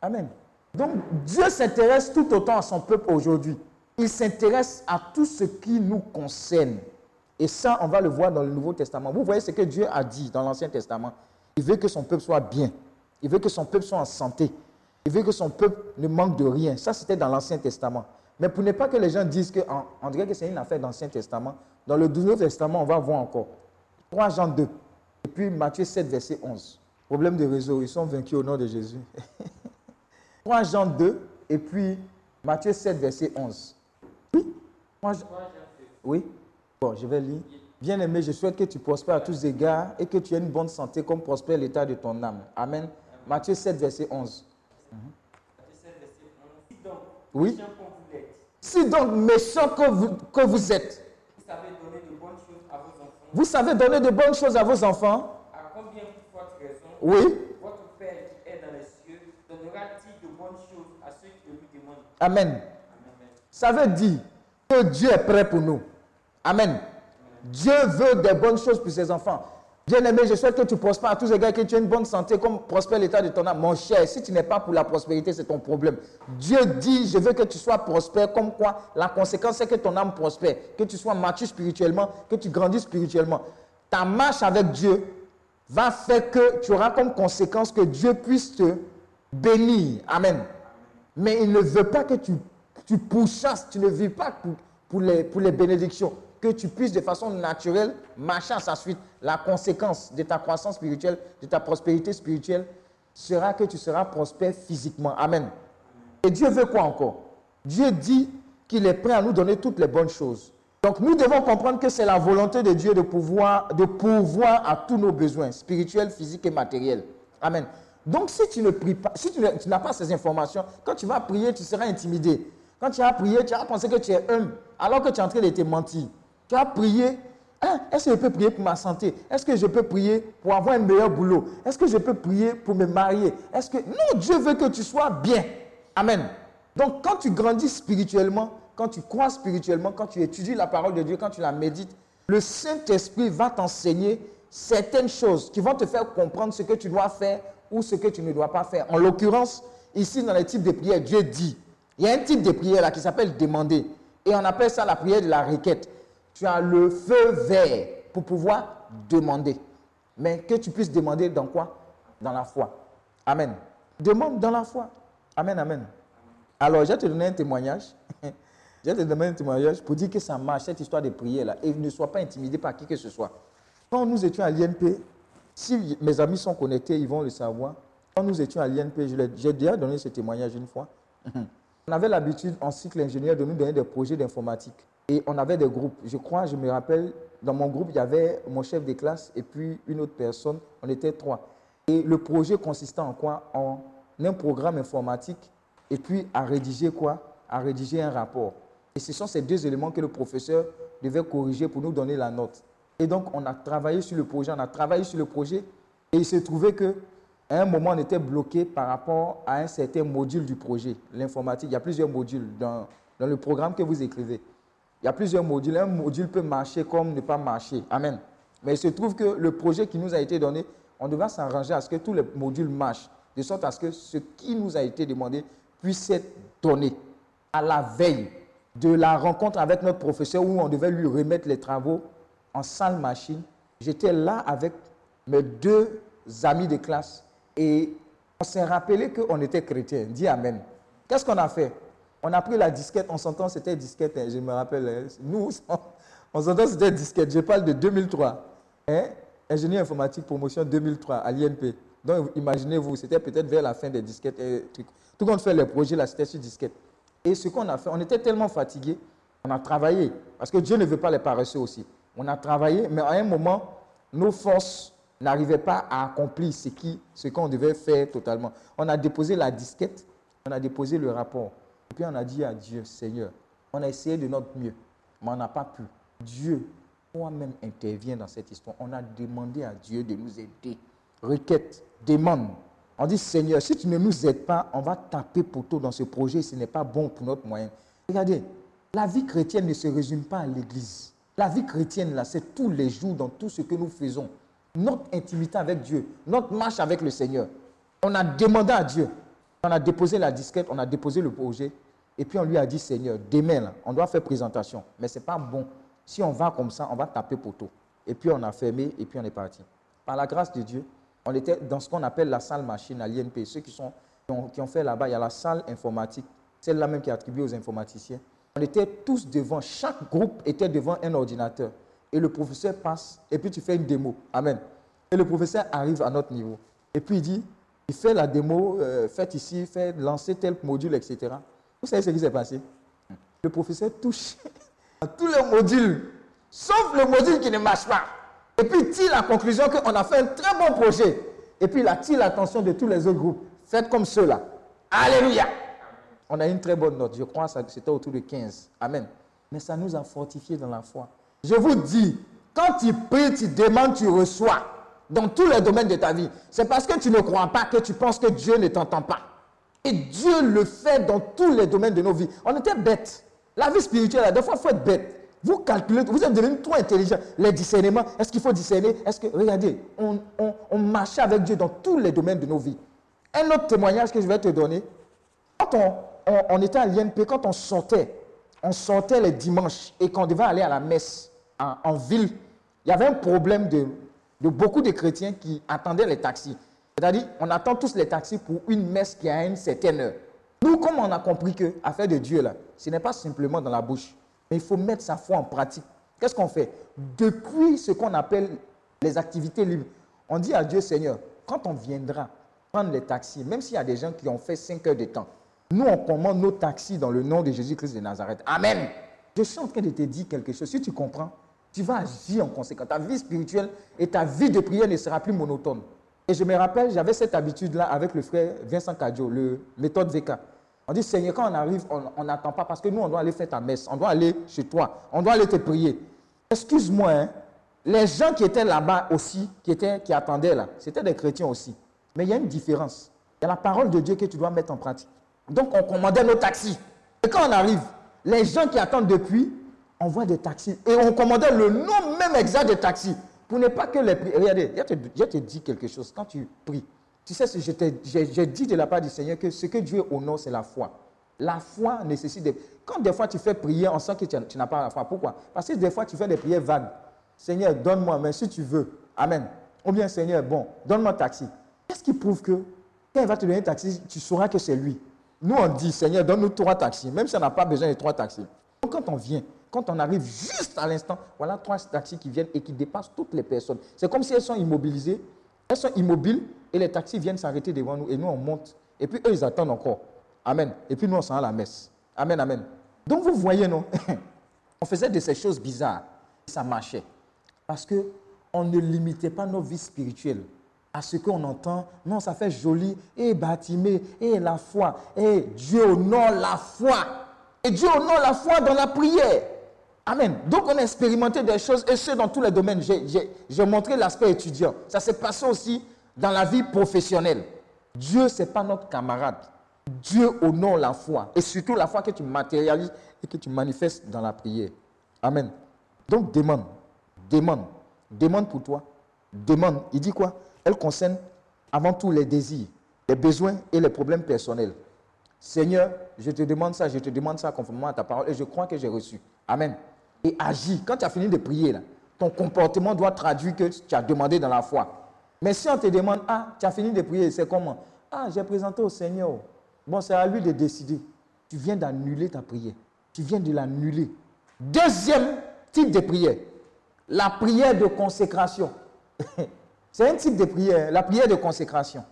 Amen. Amen. Donc, Dieu s'intéresse tout autant à son peuple aujourd'hui. Il s'intéresse à tout ce qui nous concerne. Et ça, on va le voir dans le Nouveau Testament. Vous voyez ce que Dieu a dit dans l'Ancien Testament. Il veut que son peuple soit bien. Il veut que son peuple soit en santé. Il veut que son peuple ne manque de rien. Ça, c'était dans l'Ancien Testament. Mais pour ne pas que les gens disent que, en, en dirait que c'est une affaire d'Ancien Testament, dans le Nouveau Testament, on va voir encore. trois Jean deux. Et puis Matthieu sept, verset onze. Problème de réseau, ils sont vaincus au nom de Jésus. trois Jean deux et puis Matthieu sept, verset onze. Oui, oui. Bon, je vais lire. Bien-aimé, je souhaite que tu prospères à tous égards et que tu aies une bonne santé comme prospère l'état de ton âme. Amen. Amen. Matthieu sept, verset onze. Mm-hmm. Matthieu sept, verset onze. Si donc, oui? méchant que vous êtes, si donc méchant que vous, que vous êtes, vous savez donner de bonnes choses à vos enfants. Vous savez donner de bonnes choses à vos enfants. À combien de fois tu raison, oui? Votre Père qui est dans les cieux donnera-t-il de bonnes choses à ceux qui lui demandent. Amen. Amen. Ça veut dire que Dieu est prêt pour nous. Amen. Dieu veut des bonnes choses pour ses enfants. Bien-aimé, je souhaite que tu prospères à tous les gars, que tu aies une bonne santé, comme prospère l'état de ton âme. Mon cher, si tu n'es pas pour la prospérité, c'est ton problème. Dieu dit, je veux que tu sois prospère, comme quoi la conséquence, c'est que ton âme prospère, que tu sois mature spirituellement, que tu grandisses spirituellement. Ta marche avec Dieu va faire que tu auras comme conséquence que Dieu puisse te bénir. Amen. Mais il ne veut pas que tu, tu pourchasses, tu ne vis pas pour, pour, les, pour les bénédictions. Que tu puisses de façon naturelle marcher à sa suite. La conséquence de ta croissance spirituelle, de ta prospérité spirituelle, sera que tu seras prospère physiquement. Amen. Et Dieu veut quoi encore? Dieu dit qu'il est prêt à nous donner toutes les bonnes choses. Donc nous devons comprendre que c'est la volonté de Dieu de pouvoir, de pourvoir à tous nos besoins, spirituels, physiques et matériels. Amen. Donc si tu ne pries pas, si tu, ne, tu n'as pas ces informations, quand tu vas prier, tu seras intimidé. Quand tu vas prier, tu vas penser que tu es humble, alors que tu es en train de te mentir. Tu as prié, hein, est-ce que je peux prier pour ma santé? Est-ce que je peux prier pour avoir un meilleur boulot? Est-ce que je peux prier pour me marier? Est-ce que... Non, Dieu veut que tu sois bien. Amen. Donc, quand tu grandis spirituellement, quand tu crois spirituellement, quand tu étudies la parole de Dieu, quand tu la médites, le Saint-Esprit va t'enseigner certaines choses qui vont te faire comprendre ce que tu dois faire ou ce que tu ne dois pas faire. En l'occurrence, ici, dans les types de prières, Dieu dit, il y a un type de prière là qui s'appelle « demander ». Et on appelle ça la prière de la requête. Tu as le feu vert pour pouvoir demander. Mais que tu puisses demander dans quoi? Dans la foi. Amen. Demande dans la foi. Amen, amen. Alors, je vais te donner un témoignage. Je vais te donner un témoignage pour dire que ça marche, cette histoire de prière-là. Et ne sois pas intimidé par qui que ce soit. Quand nous étions à l'I N P, si mes amis sont connectés, ils vont le savoir. Quand nous étions à l'I N P, j'ai déjà donné ce témoignage une fois. On avait l'habitude, en cycle ingénieur, de nous donner des projets d'informatique. Et on avait des groupes. Je crois, je me rappelle, dans mon groupe, il y avait mon chef de classe et puis une autre personne. On était trois. Et le projet consistait en quoi? En un programme informatique et puis à rédiger quoi? À rédiger un rapport. Et ce sont ces deux éléments que le professeur devait corriger pour nous donner la note. Et donc, on a travaillé sur le projet, on a travaillé sur le projet. Et il se trouvait qu'à un moment, on était bloqué par rapport à un certain module du projet, l'informatique. Il y a plusieurs modules dans, dans le programme que vous écrivez. Il y a plusieurs modules. Un module peut marcher comme ne pas marcher. Amen. Mais il se trouve que le projet qui nous a été donné, on devra s'arranger à ce que tous les modules marchent, de sorte à ce que ce qui nous a été demandé puisse être donné à la veille de la rencontre avec notre professeur où on devait lui remettre les travaux en salle machine. J'étais là avec mes deux amis de classe et on s'est rappelé qu'on était chrétiens. Dis amen. Qu'est-ce qu'on a fait? On a pris la disquette, en s'entend, c'était disquette, hein, je me rappelle, nous, on s'entend, c'était disquette, je parle de deux mille trois, hein, ingénieur informatique promotion deux mille trois à l'I N P. Donc, imaginez-vous, c'était peut-être vers la fin des disquettes, et trucs. Tout le monde fait les projets, là, c'était sur disquette. Et ce qu'on a fait, on était tellement fatigués, on a travaillé, parce que Dieu ne veut pas les paresseux aussi. On a travaillé, mais à un moment, nos forces n'arrivaient pas à accomplir ce, qui, ce qu'on devait faire totalement. On a déposé la disquette, on a déposé le rapport. Et puis on a dit à Dieu, Seigneur, on a essayé de notre mieux, mais on n'a pas pu. Dieu, toi-même intervient dans cette histoire. On a demandé à Dieu de nous aider. Requête, demande. On dit, Seigneur, si tu ne nous aides pas, on va taper poteau dans ce projet, ce n'est pas bon pour notre moyen. Regardez, la vie chrétienne ne se résume pas à l'église. La vie chrétienne, là, c'est tous les jours dans tout ce que nous faisons. Notre intimité avec Dieu, notre marche avec le Seigneur. On a demandé à Dieu. On a déposé la disquette, on a déposé le projet et puis on lui a dit, Seigneur, demain, là, on doit faire présentation, mais ce n'est pas bon. Si on va comme ça, on va taper poteau. Et puis on a fermé et puis on est parti. Par la grâce de Dieu, on était dans ce qu'on appelle la salle machine à l'I N P. Ceux qui, sont, qui, ont, qui ont fait là-bas, il y a la salle informatique, celle-là même qui est attribuée aux informaticiens. On était tous devant, chaque groupe était devant un ordinateur. Et le professeur passe et puis tu fais une démo. Amen. Et le professeur arrive à notre niveau. Et puis il dit, il fait la démo, euh, faites ici, faites, lancez tel module, et cetera. Vous savez ce qui s'est passé? Le professeur touche à tous les modules, sauf le module qui ne marche pas. Et puis il tire la conclusion qu'on a fait un très bon projet. Et puis il attire l'attention de tous les autres groupes. Faites comme ceux-là. Alléluia! On a une très bonne note. Je crois que c'était autour de quinze. Amen. Mais ça nous a fortifiés dans la foi. Je vous dis, quand tu pries, tu demandes, tu reçois. Dans tous les domaines de ta vie. C'est parce que tu ne crois pas que tu penses que Dieu ne t'entend pas. Et Dieu le fait dans tous les domaines de nos vies. On était bêtes. La vie spirituelle, des fois, il faut être bête. Vous calculez, vous êtes devenus trop intelligents. Les discernements, est-ce qu'il faut discerner? Est-ce que, regardez, on, on, on marchait avec Dieu dans tous les domaines de nos vies. Un autre témoignage que je vais te donner. Quand on, on, on était à l'I N P, quand on sortait, on sortait les dimanches et qu'on devait aller à la messe en, en ville, il y avait un problème de... de beaucoup de chrétiens qui attendaient les taxis. C'est-à-dire, on attend tous les taxis pour une messe qui a une certaine heure. Nous, comme on a compris que l'affaire de Dieu, là, ce n'est pas simplement dans la bouche, mais il faut mettre sa foi en pratique. Qu'est-ce qu'on fait? Depuis ce qu'on appelle les activités libres, on dit à Dieu, Seigneur, quand on viendra prendre les taxis, même s'il y a des gens qui ont fait cinq heures de temps, nous, on commande nos taxis dans le nom de Jésus-Christ de Nazareth. Amen! Je suis en train de te dire quelque chose. Si tu comprends, tu vas agir en conséquence. Ta vie spirituelle et ta vie de prière ne sera plus monotone. Et je me rappelle, j'avais cette habitude-là avec le frère Vincent Kadjo, le méthode V K. On dit, Seigneur, quand on arrive, on n'attend pas parce que nous, on doit aller faire ta messe. On doit aller chez toi. On doit aller te prier. Excuse-moi, hein, les gens qui étaient là-bas aussi, qui, étaient, qui attendaient là, c'était des chrétiens aussi. Mais il y a une différence. Il y a la parole de Dieu que tu dois mettre en pratique. Donc, on commandait nos taxis. Et quand on arrive, les gens qui attendent depuis... on voit des taxis et on commandait le nom même exact des taxis pour ne pas que les prix. Regardez, je te, je te dis quelque chose. Quand tu pries, tu sais, je te, j'ai, j'ai dit de la part du Seigneur que ce que Dieu honore, c'est la foi. La foi nécessite... De... Quand des fois tu fais prier, on sent que tu, tu n'as pas la foi. Pourquoi? Parce que des fois tu fais des prières vagues. Seigneur, donne-moi, mais si tu veux. Amen. Ou bien Seigneur, bon, donne-moi un taxi. Qu'est-ce qui prouve que quand il va te donner un taxi, tu sauras que c'est lui? Nous, on dit, Seigneur, donne-nous trois taxis, même si on n'a pas besoin de trois taxis. Donc, quand on vient... Quand on arrive juste à l'instant, voilà trois taxis qui viennent et qui dépassent toutes les personnes. C'est comme si elles sont immobilisées. Elles sont immobiles et les taxis viennent s'arrêter devant nous et nous on monte. Et puis eux, ils attendent encore. Amen. Et puis nous, on s'en va à la messe. Amen, amen. Donc vous voyez, non? On faisait de ces choses bizarres. Ça marchait. Parce qu'on ne limitait pas nos vies spirituelles à ce qu'on entend. Non, ça fait joli. Et bâtimé. Et la foi. Et Dieu honore la foi. Et Dieu honore la foi dans la prière. Amen. Donc, on a expérimenté des choses, et ce, dans tous les domaines. J'ai, j'ai, j'ai montré l'aspect étudiant. Ça s'est passé aussi dans la vie professionnelle. Dieu, ce n'est pas notre camarade. Dieu honore la foi. Et surtout, la foi que tu matérialises et que tu manifestes dans la prière. Amen. Donc, demande. Demande. Demande pour toi. Demande. Il dit quoi? Elle concerne avant tout les désirs, les besoins et les problèmes personnels. Seigneur, je te demande ça, je te demande ça conformément à ta parole. Et je crois que j'ai reçu. Amen. Et agis. Quand tu as fini de prier, là, ton comportement doit traduire que tu as demandé dans la foi. Mais si on te demande, ah, tu as fini de prier, c'est comment? Ah, j'ai présenté au Seigneur. Bon, c'est à lui de décider. Tu viens d'annuler ta prière. Tu viens de l'annuler. Deuxième type de prière, la prière de consécration. C'est un type de prière, la prière de consécration.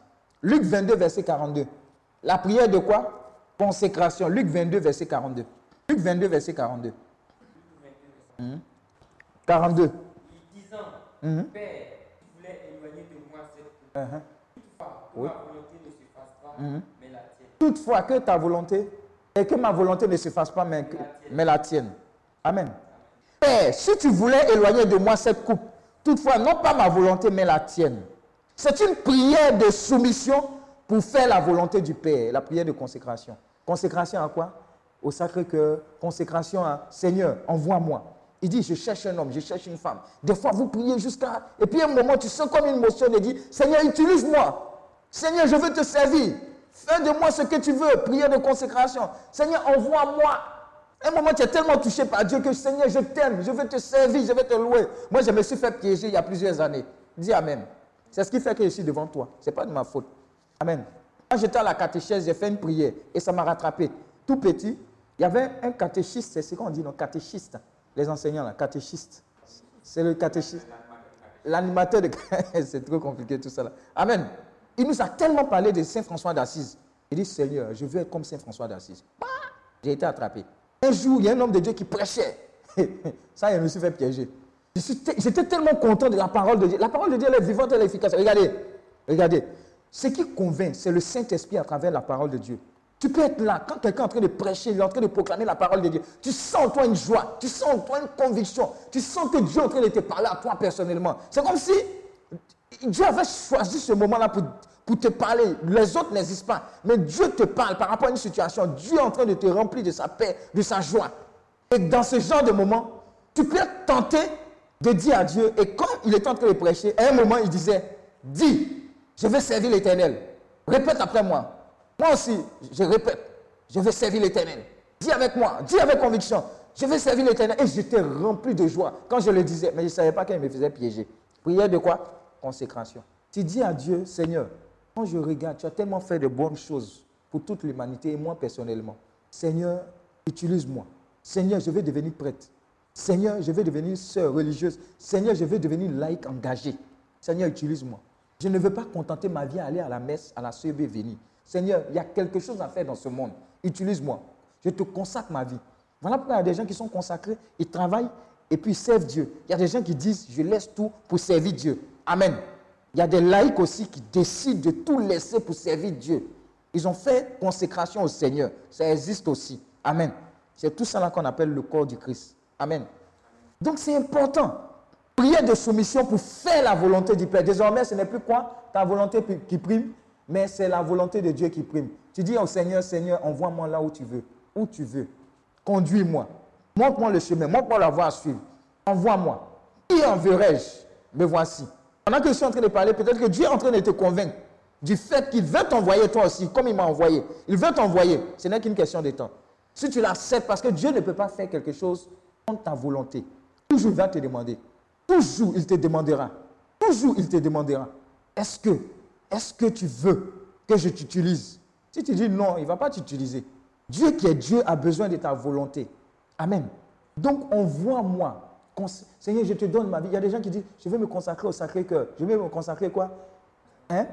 Luc vingt-deux, verset quarante-deux. La prière de quoi? Consécration. Luc vingt-deux, verset quarante-deux. Luc vingt-deux, verset quarante-deux. Mmh. quarante-deux. Il disant, mmh. Père, tu voulais éloigner de moi cette uh-huh. Toutefois, que oui. Ma volonté ne se fasse pas, mmh. mais la tienne. Toutefois, que ta volonté et que ma volonté ne se fasse pas, mais, que, la, tienne. mais la tienne. Amen. Amen. Père, si tu voulais éloigner de moi cette coupe, toutefois, non pas ma volonté, mais la tienne. C'est une prière de soumission pour faire la volonté du Père, la prière de consécration. Consécration à quoi? Au Sacré-Cœur, consécration à Seigneur, envoie-moi. Il dit, je cherche un homme, je cherche une femme. Des fois, vous priez jusqu'à... Et puis, à un moment, tu sens comme une motion et dit, Seigneur, utilise-moi. Seigneur, je veux te servir. Fais de moi ce que tu veux. Prière de consécration. Seigneur, envoie-moi. À un moment, tu es tellement touché par Dieu que, Seigneur, je t'aime, je veux te servir, je veux te louer. Moi, je me suis fait piéger il y a plusieurs années. Dis Amen. C'est ce qui fait que je suis devant toi. Ce n'est pas de ma faute. Amen. Quand j'étais à la catéchèse, j'ai fait une prière et ça m'a rattrapé. Tout petit, il y avait un catéchiste, c'est ce qu'on dit, non, catéchiste. Les enseignants, là, catéchistes. C'est le catéchiste. L'animateur de... C'est trop compliqué tout ça. Là. Amen. Il nous a tellement parlé de Saint François d'Assise. Il dit, Seigneur, je veux être comme Saint François d'Assise. Bah, j'ai été attrapé. Un jour, il y a un homme de Dieu qui prêchait. Ça, je me suis fait piéger. J'étais tellement content de la parole de Dieu. La parole de Dieu, elle est vivante, elle est efficace. Regardez, regardez. Ce qui convainc, c'est le Saint-Esprit à travers la parole de Dieu. Tu peux être là, quand quelqu'un est en train de prêcher, il est en train de proclamer la parole de Dieu. Tu sens en toi une joie, tu sens en toi une conviction. Tu sens que Dieu est en train de te parler à toi personnellement. C'est comme si Dieu avait choisi ce moment-là pour, pour te parler. Les autres n'existent pas. Mais Dieu te parle par rapport à une situation. Dieu est en train de te remplir de sa paix, de sa joie. Et dans ce genre de moment, tu peux être tenté de dire à Dieu. Et quand il était en train de prêcher, à un moment, il disait, « Dis, je vais servir l'Éternel. Répète après moi. » Moi aussi, je répète, je vais servir l'Éternel. Dis avec moi, dis avec conviction, je vais servir l'Éternel. Et j'étais rempli de joie quand je le disais, mais je ne savais pas qu'elle me faisait piéger. Prière de quoi? Consécration. Tu dis à Dieu, Seigneur, quand je regarde, tu as tellement fait de bonnes choses pour toute l'humanité et moi personnellement. Seigneur, utilise-moi. Seigneur, je vais devenir prêtre. Seigneur, je vais devenir sœur religieuse. Seigneur, je vais devenir laïque engagé. Seigneur, utilise-moi. Je ne veux pas contenter ma vie à aller à la messe, à la C B venir. Seigneur, il y a quelque chose à faire dans ce monde. Utilise-moi. Je te consacre ma vie. Voilà pourquoi il y a des gens qui sont consacrés, ils travaillent et puis ils servent Dieu. Il y a des gens qui disent, je laisse tout pour servir Dieu. Amen. Il y a des laïcs aussi qui décident de tout laisser pour servir Dieu. Ils ont fait consécration au Seigneur. Ça existe aussi. Amen. C'est tout ça là qu'on appelle le corps du Christ. Amen. Donc c'est important. Prière de soumission pour faire la volonté du Père. Désormais, ce n'est plus quoi? Ta volonté qui prime. Mais c'est la volonté de Dieu qui prime. Tu dis au Seigneur, Seigneur, envoie-moi là où tu veux. Où tu veux. Conduis-moi. Montre-moi le chemin. Montre-moi la voie à suivre. Envoie-moi. Qui enverrai-je? Me voici. Pendant que je suis en train de parler, peut-être que Dieu est en train de te convaincre du fait qu'il veut t'envoyer toi aussi, comme il m'a envoyé. Il veut t'envoyer. Ce n'est qu'une question de temps. Si tu l'acceptes, parce que Dieu ne peut pas faire quelque chose contre ta volonté. Toujours il va te demander. Toujours il te demandera. Toujours il te demandera. Est-ce que... Est-ce que tu veux que je t'utilise? Si tu dis non, il ne va pas t'utiliser. Dieu qui est Dieu a besoin de ta volonté. Amen. Donc, envoie-moi. Cons- Seigneur, je te donne ma vie. Il y a des gens qui disent, je vais me consacrer au Sacré-Cœur. Je vais me consacrer quoi? Hein?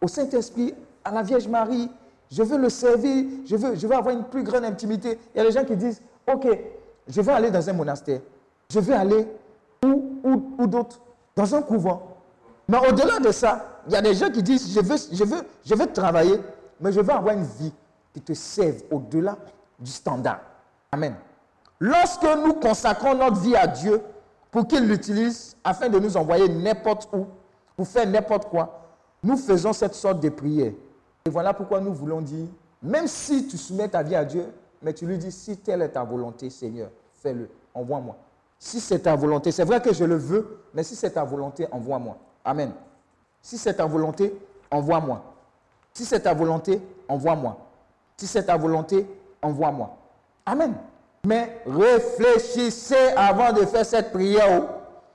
Au Saint-Esprit, à la Vierge Marie. Je veux le servir. Je veux, je veux avoir une plus grande intimité. Il y a des gens qui disent, ok, je vais aller dans un monastère. Je vais aller où, où, où d'autre? Dans un couvent. Mais au-delà de ça, il y a des gens qui disent, je veux, je, veux, je veux travailler, mais je veux avoir une vie qui te serve au-delà du standard. Amen. Lorsque nous consacrons notre vie à Dieu pour qu'il l'utilise afin de nous envoyer n'importe où, pour faire n'importe quoi, nous faisons cette sorte de prière. Et voilà pourquoi nous voulons dire, même si tu soumets ta vie à Dieu, mais tu lui dis, si telle est ta volonté, Seigneur, fais-le, envoie-moi. Si c'est ta volonté, c'est vrai que je le veux, mais si c'est ta volonté, envoie-moi. Amen. Si c'est ta volonté, envoie-moi. Si c'est ta volonté, envoie-moi. Si c'est ta volonté, envoie-moi. Amen. Mais réfléchissez avant de faire cette prière.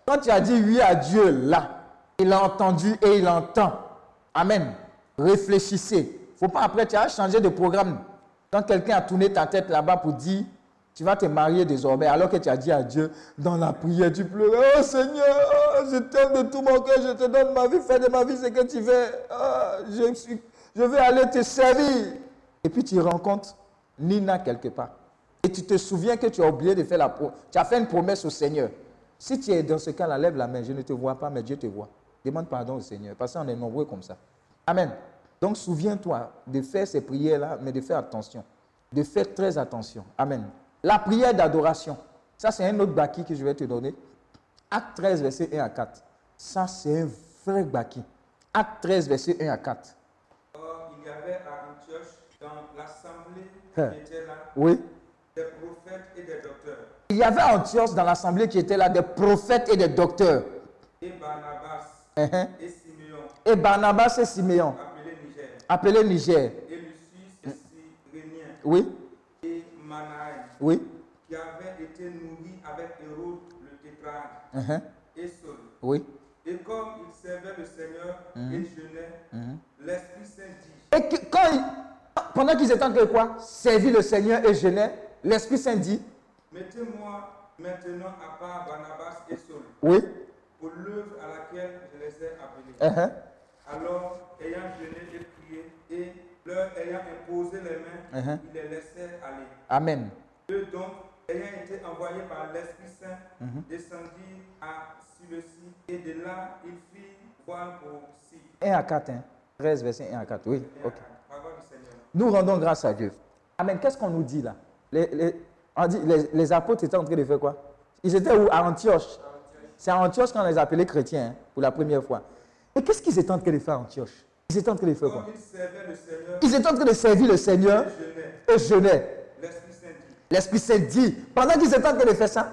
Quand tu as dit oui à Dieu, là, il a entendu et il entend. Amen. Réfléchissez. Il ne faut pas après, tu as changé de programme. Quand quelqu'un a tourné ta tête là-bas pour dire, tu vas te marier désormais, alors que tu as dit à Dieu, dans la prière, tu pleures. « Oh Seigneur, oh, je t'aime de tout mon cœur, je te donne ma vie, fais de ma vie ce que tu veux. Oh, je, suis, je veux aller te servir. » Et puis tu rencontres Nina quelque part. Et tu te souviens que tu as oublié de faire la promesse. Tu as fait une promesse au Seigneur. Si tu es dans ce cas-là, lève la main, je ne te vois pas, mais Dieu te voit. Demande pardon au Seigneur, parce qu'on est nombreux comme ça. Amen. Donc souviens-toi de faire ces prières-là, mais de faire attention. De faire très attention. Amen. La prière d'adoration, ça c'est un autre baki que je vais te donner. Acte treize, verset un à quatre. Ça c'est un vrai baki. Acte treize, verset un à quatre. Or, il y avait à Antioche, dans l'assemblée qui était là, oui, des prophètes et des docteurs. Il y avait à Antioche, dans l'assemblée qui était là, des prophètes et des docteurs. Et Barnabas uh-huh. et Simeon. Et Barnabas et Simeon. Appelé Niger. Appelé Niger. Et Lucius et Cyrénien. Oui. Oui. Qui avait été nourri avec Hérode le tétrarque uh-huh. et Saul. Oui. Et comme il servait le Seigneur mmh. et jeûnait, mmh. l'Esprit Saint dit. Et que, quand il, pendant qu'ils étaient en train de quoi? Servir le Seigneur et jeûnait, l'Esprit Saint dit. Mettez-moi maintenant à part Barnabas et Saul. Oui. Pour l'œuvre à laquelle je les ai appelés. Uh-huh. Alors, ayant jeûné et prié, et leur ayant imposé les mains, uh-huh. il les laissait aller. Amen. Eux donc, ayant été envoyés par l'Esprit Saint, uh-huh. descendirent à Silésie, et de là, ils firent voile pour Cypre. un à quatre, hein? treize, verset un à quatre, oui. un ok. À quatre. Nous rendons grâce à Dieu. Amen. Qu'est-ce qu'on nous dit là? Les, les, on dit, les, les apôtres étaient en train de faire quoi? Ils étaient où? À Antioche. C'est à Antioche qu'on les appelait chrétiens, hein, pour la première fois. Et qu'est-ce qu'ils étaient en train de faire à Antioche? Ils étaient en train de faire quoi? Ils étaient en train de servir le Seigneur et jeûnaient. L'Esprit Saint dit, pendant qu'ils étaient en train de faire ça,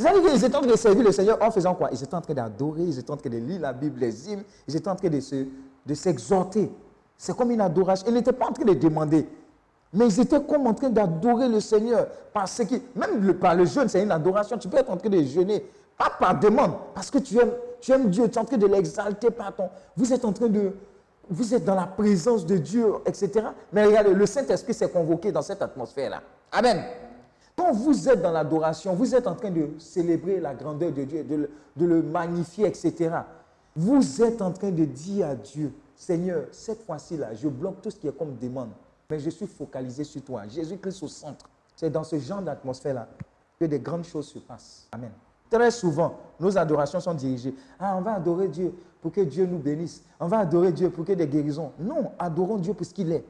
ils étaient en train de servir le Seigneur en faisant quoi? Ils étaient en train d'adorer, ils étaient en train de lire la Bible, les hymnes, ils étaient en train de, se, de s'exhorter. C'est comme une adoration. Ils n'étaient pas en train de demander, mais ils étaient comme en train d'adorer le Seigneur. Parce que, même le, par le jeûne, c'est une adoration. Tu peux être en train de jeûner, pas par demande, parce que tu aimes, tu aimes Dieu, tu es en train de l'exalter par ton. Vous êtes en train de. Vous êtes dans la présence de Dieu, et cetera. Mais regardez, le Saint-Esprit s'est convoqué dans cette atmosphère-là. Amen. Quand vous êtes dans l'adoration, vous êtes en train de célébrer la grandeur de Dieu, de le, de le magnifier, et cetera. Vous êtes en train de dire à Dieu, Seigneur, cette fois-ci-là, je bloque tout ce qui est comme demande, mais je suis focalisé sur toi. Jésus-Christ au centre. C'est dans ce genre d'atmosphère-là que des grandes choses se passent. Amen. Très souvent, nos adorations sont dirigées. Ah, on va adorer Dieu pour que Dieu nous bénisse. On va adorer Dieu pour qu'il y ait des guérisons. Non, adorons Dieu pour ce qu'il est.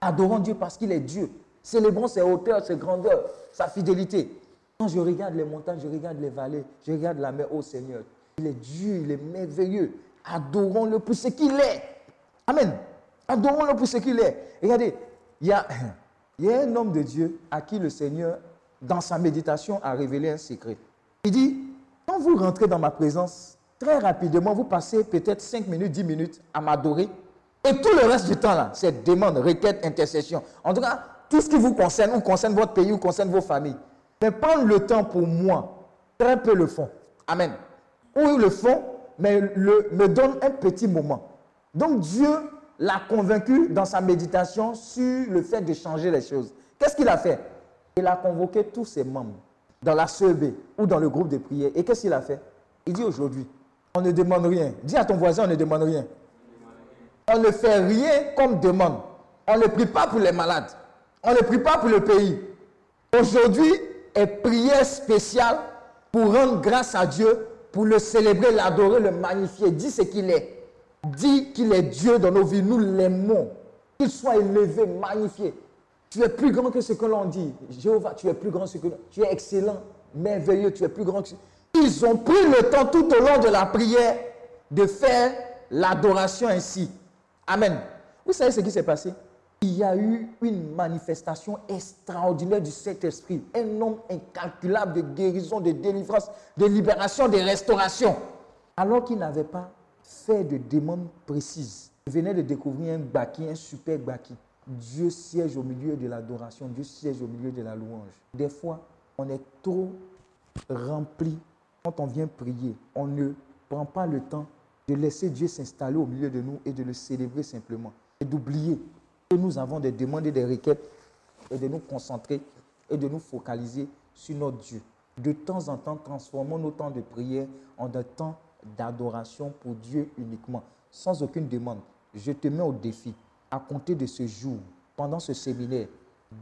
Adorons Dieu parce qu'il est Dieu. Célébrons ses hauteurs, ses grandeurs, sa fidélité. Quand je regarde les montagnes, je regarde les vallées, je regarde la mer, ô Seigneur, il est Dieu, il est merveilleux. Adorons-le pour ce qu'il est. Amen. Adorons-le pour ce qu'il est. Regardez, il y a, il y a un homme de Dieu à qui le Seigneur, dans sa méditation, a révélé un secret. Il dit, quand vous rentrez dans ma présence, très rapidement, vous passez peut-être cinq minutes, dix minutes à m'adorer. Et tout le reste du temps, là, c'est demande, requête, intercession. En tout cas, tout ce qui vous concerne, ou concerne votre pays, ou concerne vos familles. Mais prendre le temps pour moi, très peu le font. Amen. Ou ils le font, mais le, me donnent un petit moment. Donc Dieu l'a convaincu dans sa méditation sur le fait de changer les choses. Qu'est-ce qu'il a fait? Il a convoqué tous ses membres dans la C E B ou dans le groupe de prière. Et qu'est-ce qu'il a fait? Il dit aujourd'hui, on ne demande rien. Dis à ton voisin, on ne demande rien. On ne fait rien comme demande. On ne prie pas pour les malades. On ne prie pas pour le pays. Aujourd'hui est prière spéciale pour rendre grâce à Dieu, pour le célébrer, l'adorer, le magnifier. Dis ce qu'il est. Dis qu'il est Dieu dans nos vies. Nous l'aimons. Qu'il soit élevé, magnifié. Tu es plus grand que ce que l'on dit. Jéhovah, tu es plus grand que ce que l'on dit. Tu es excellent, merveilleux, tu es plus grand que ce que l'on dit. Ils ont pris le temps tout au long de la prière de faire l'adoration ainsi. Amen. Vous savez ce qui s'est passé? Il y a eu une manifestation extraordinaire du Saint-Esprit. Un nombre incalculable de guérisons, de délivrances, de libérations, de restaurations. Alors qu'ils n'avaient pas fait de demande précise. Ils venaient de découvrir un Gbaki, un super Gbaki. Dieu siège au milieu de l'adoration, Dieu siège au milieu de la louange. Des fois, on est trop rempli quand on vient prier. On ne prend pas le temps de laisser Dieu s'installer au milieu de nous et de le célébrer simplement. Et d'oublier que nous avons des demandes et des requêtes et de nous concentrer et de nous focaliser sur notre Dieu. De temps en temps, transformons nos temps de prière en des temps d'adoration pour Dieu uniquement, sans aucune demande. Je te mets au défi. À compter de ce jour, pendant ce séminaire,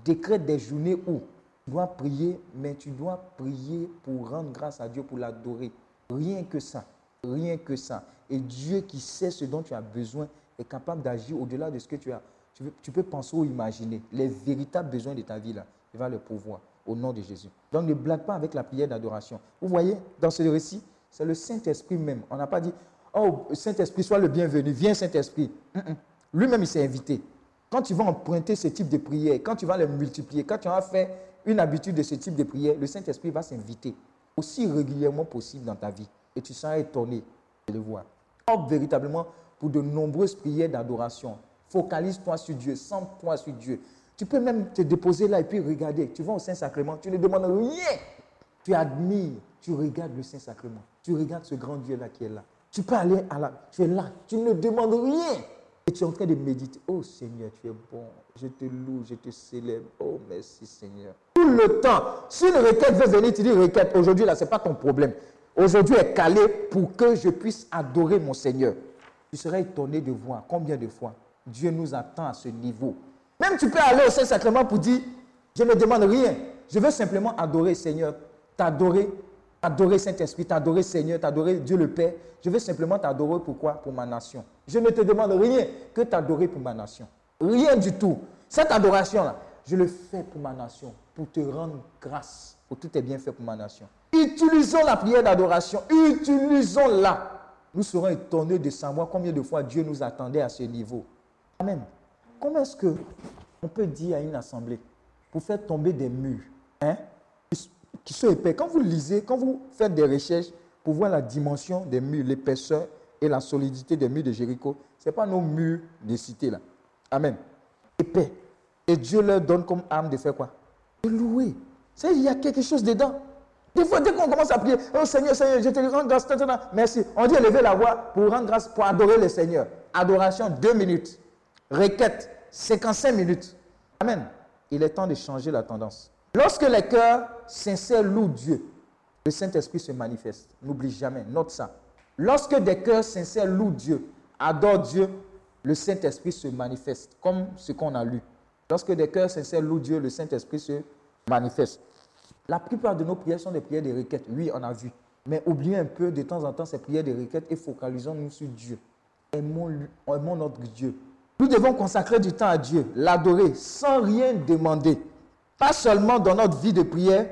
décrète des journées où tu dois prier, mais tu dois prier pour rendre grâce à Dieu, pour l'adorer. Rien que ça, rien que ça. Et Dieu qui sait ce dont tu as besoin est capable d'agir au-delà de ce que tu as. Tu peux, tu peux penser ou imaginer les véritables besoins de ta vie là. Il va le pourvoir au nom de Jésus. Donc ne blague pas avec la prière d'adoration. Vous voyez, dans ce récit, c'est le Saint-Esprit même. On n'a pas dit, oh Saint-Esprit, sois le bienvenu, viens Saint-Esprit. Mm-mm. Lui-même, il s'est invité. Quand tu vas emprunter ce type de prière, quand tu vas le multiplier, quand tu vas faire une habitude de ce type de prière, le Saint-Esprit va s'inviter aussi régulièrement possible dans ta vie. Et tu seras étonné de le voir. Or, véritablement, pour de nombreuses prières d'adoration, focalise-toi sur Dieu, centre-toi sur Dieu. Tu peux même te déposer là et puis regarder. Tu vas au Saint-Sacrement, tu ne demandes rien. Tu admires, tu regardes le Saint-Sacrement. Tu regardes ce grand Dieu-là qui est là. Tu peux aller à la... Tu es là, tu ne demandes rien. Et tu es en train de méditer. Oh Seigneur, tu es bon. Je te loue, je te célèbre. Oh merci Seigneur. Tout le temps. Si une requête veut venir, tu dis requête. Aujourd'hui, là, ce n'est pas ton problème. Aujourd'hui est calé pour que je puisse adorer mon Seigneur. Tu tu serais étonné de voir combien de fois Dieu nous attend à ce niveau. Même tu peux aller au Saint-Sacrement pour dire, je ne demande rien. Je veux simplement adorer Seigneur, t'adorer, adorer Saint-Esprit, t'adorer Seigneur, t'adorer Dieu le Père. Je veux simplement t'adorer pourquoi ? Pour ma nation. Je ne te demande rien que t'adorer pour ma nation. Rien du tout. Cette adoration-là, je le fais pour ma nation, pour te rendre grâce pour tous tes bienfaits pour ma nation. Utilisons la prière d'adoration, utilisons-la. Nous serons étonnés de savoir combien de fois Dieu nous attendait à ce niveau. Amen. Comment est-ce qu'on peut dire à une assemblée, pour faire tomber des murs, hein, qui sont épais? Quand vous lisez, quand vous faites des recherches pour voir la dimension des murs, l'épaisseur et la solidité des murs de Jéricho, ce n'est pas nos murs des cités là. Amen. Épais. Et Dieu leur donne comme arme de faire quoi? De louer. Il y a quelque chose dedans. Des fois, dès qu'on commence à prier, « Oh Seigneur, Seigneur, je te rends grâce, merci. » On dit élever la voix pour rendre grâce, pour adorer le Seigneur. Adoration, deux minutes. Requête, cinquante-cinq minutes. Amen. Il est temps de changer la tendance. Lorsque les cœurs sincères louent Dieu, le Saint-Esprit se manifeste. N'oublie jamais, note ça. Lorsque des cœurs sincères louent Dieu, adorent Dieu, le Saint-Esprit se manifeste, comme ce qu'on a lu. Lorsque des cœurs sincères louent Dieu, le Saint-Esprit se manifeste. La plupart de nos prières sont des prières de requêtes. Oui, on a vu. Mais oubliez un peu de temps en temps ces prières de requêtes et focalisons-nous sur Dieu. Aimons, aimons notre Dieu. Nous devons consacrer du temps à Dieu, l'adorer sans rien demander. Pas seulement dans notre vie de prière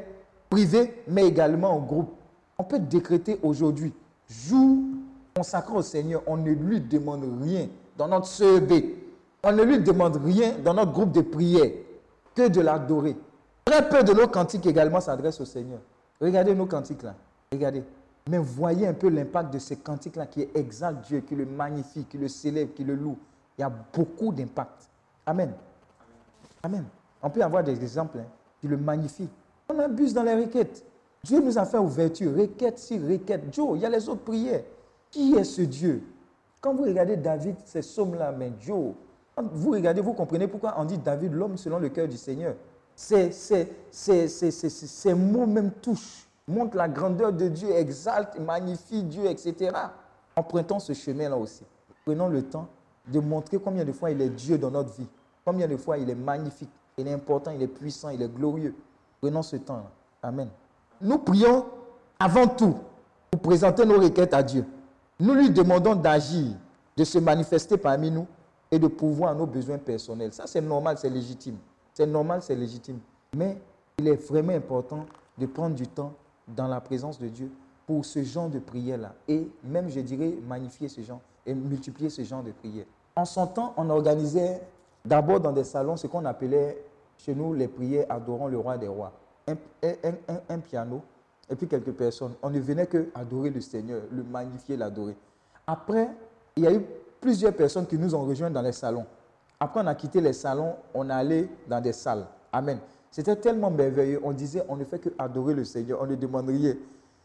privée, mais également en groupe. On peut décréter aujourd'hui, jour consacré au Seigneur, on ne lui demande rien dans notre C E B. On ne lui demande rien dans notre groupe de prière que de l'adorer. Très peu de nos cantiques également s'adressent au Seigneur. Regardez nos cantiques là. Regardez. Mais voyez un peu l'impact de ces cantiques là qui exalte Dieu, qui le magnifie, qui le célèbre, qui le loue. Il y a beaucoup d'impact. Amen. Amen. On peut avoir des exemples hein, qui le magnifient. On abuse dans les requêtes. Dieu nous a fait ouverture. Requête si requête. Dieu, il y a les autres prières. Qui est ce Dieu? Quand vous regardez David, ces psaumes là, mais Dieu, quand vous regardez, vous comprenez pourquoi on dit David, l'homme selon le cœur du Seigneur. Ces, ces, ces, ces, ces, ces, ces mots même touchent, montrent la grandeur de Dieu, exaltent, magnifient Dieu, et cetera. Empruntons ce chemin-là aussi. Prenons le temps de montrer combien de fois il est Dieu dans notre vie. Combien de fois il est magnifique, il est important, il est puissant, il est glorieux. Prenons ce temps-là. Amen. Nous prions avant tout pour présenter nos requêtes à Dieu. Nous lui demandons d'agir, de se manifester parmi nous et de pourvoir à nos besoins personnels. Ça, c'est normal, c'est légitime. C'est normal, c'est légitime. Mais il est vraiment important de prendre du temps dans la présence de Dieu pour ce genre de prière-là. Et même, je dirais, magnifier ce genre et multiplier ce genre de prière. En son temps, on organisait d'abord dans des salons ce qu'on appelait chez nous les prières adorant le roi des rois. Un, un, un, un piano et puis quelques personnes. On ne venait qu'adorer le Seigneur, le magnifier, l'adorer. Après, il y a eu plusieurs personnes qui nous ont rejoints dans les salons. Après, on a quitté les salons, on allait dans des salles. Amen. C'était tellement merveilleux. On disait, on ne fait que adorer le Seigneur, on ne demande rien.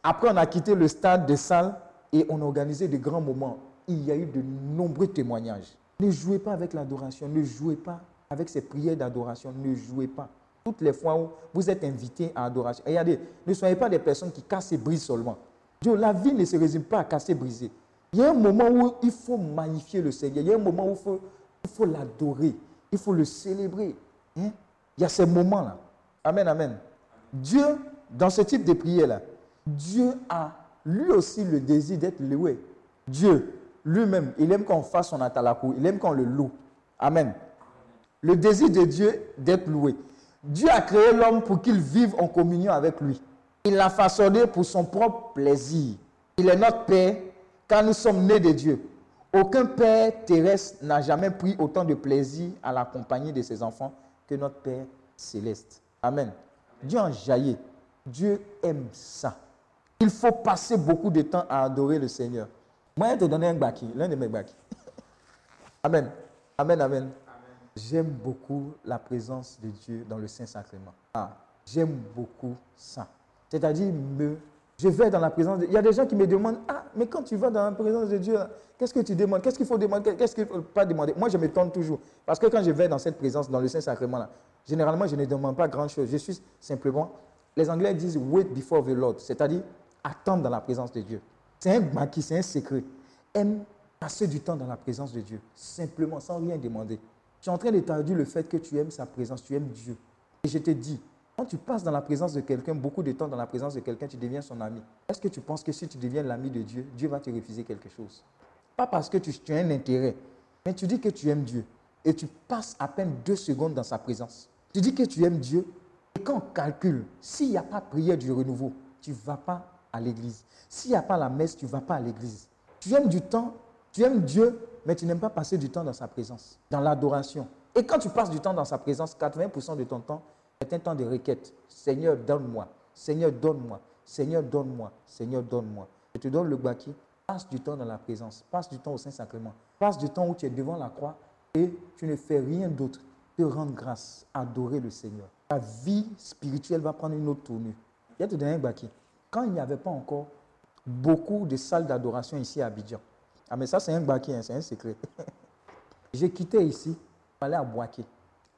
Après, on a quitté le stade des salles et on organisait de grands moments. Il y a eu de nombreux témoignages. Ne jouez pas avec l'adoration, ne jouez pas avec ces prières d'adoration, ne jouez pas. Toutes les fois où vous êtes invités à adoration, regardez, ne soyez pas des personnes qui cassent et brisent seulement. Dieu, la vie ne se résume pas à casser et briser. Il y a un moment où il faut magnifier le Seigneur, il y a un moment où il faut... Il faut l'adorer, il faut le célébrer. Hein? Il y a ces moments-là. Amen, amen. Dieu, dans ce type de prière-là, Dieu a lui aussi le désir d'être loué. Dieu, lui-même, il aime qu'on fasse son atalakou, il aime qu'on le loue. Amen. Le désir de Dieu d'être loué. Dieu a créé l'homme pour qu'il vive en communion avec lui. Il l'a façonné pour son propre plaisir. Il est notre Père car nous sommes nés de Dieu. Aucun père terrestre n'a jamais pris autant de plaisir à la compagnie de ses enfants que notre Père céleste. Amen. Dieu en jaillit. Dieu aime ça. Il faut passer beaucoup de temps à adorer le Seigneur. Moi, je te donner un baki, l'un de mes baki. Amen. Amen, amen. Amen. J'aime beaucoup la présence de Dieu dans le Saint-Sacrement. Ah, j'aime beaucoup ça. C'est-à-dire me... Je vais dans la présence de Dieu. Il y a des gens qui me demandent, ah, mais quand tu vas dans la présence de Dieu, qu'est-ce que tu demandes? Qu'est-ce qu'il faut demander? Qu'est-ce qu'il ne faut pas demander? Moi, je me tente toujours. Parce que quand je vais dans cette présence, dans le Saint-Sacrement-là, généralement, je ne demande pas grand-chose. Je suis simplement, les Anglais disent « wait before the Lord », c'est-à-dire attendre dans la présence de Dieu. C'est un maquis, c'est un secret. Aime Passer du temps dans la présence de Dieu, simplement, sans rien demander. Tu es en train d'établir le fait que tu aimes sa présence, tu aimes Dieu. Et je te dis, quand tu passes dans la présence de quelqu'un, beaucoup de temps dans la présence de quelqu'un, tu deviens son ami. Est-ce que tu penses que si tu deviens l'ami de Dieu, Dieu va te refuser quelque chose? Pas parce que tu, tu as un intérêt, mais tu dis que tu aimes Dieu et tu passes à peine deux secondes dans sa présence. Tu dis que tu aimes Dieu et quand on calcule, s'il n'y a pas prière du renouveau, tu ne vas pas à l'église. S'il n'y a pas la messe, tu ne vas pas à l'église. Tu aimes du temps, tu aimes Dieu, mais tu n'aimes pas passer du temps dans sa présence, dans l'adoration. Et quand tu passes du temps dans sa présence, quatre-vingts pour cent de ton temps est un temps de requête. Seigneur, donne-moi. Seigneur, donne-moi. Seigneur, donne-moi. Seigneur, donne-moi. Je te donne le baki. Passe du temps dans la présence. Passe du temps au Saint-Sacrement. Passe du temps où tu es devant la croix et tu ne fais rien d'autre que rendre grâce, adorer le Seigneur. Ta vie spirituelle va prendre une autre tournure. Je vais te donner un baki. Quand il n'y avait pas encore beaucoup de salles d'adoration ici à Abidjan, ah mais ça c'est un baki, hein, c'est un secret. J'ai quitté ici, je suis allé à Boaké.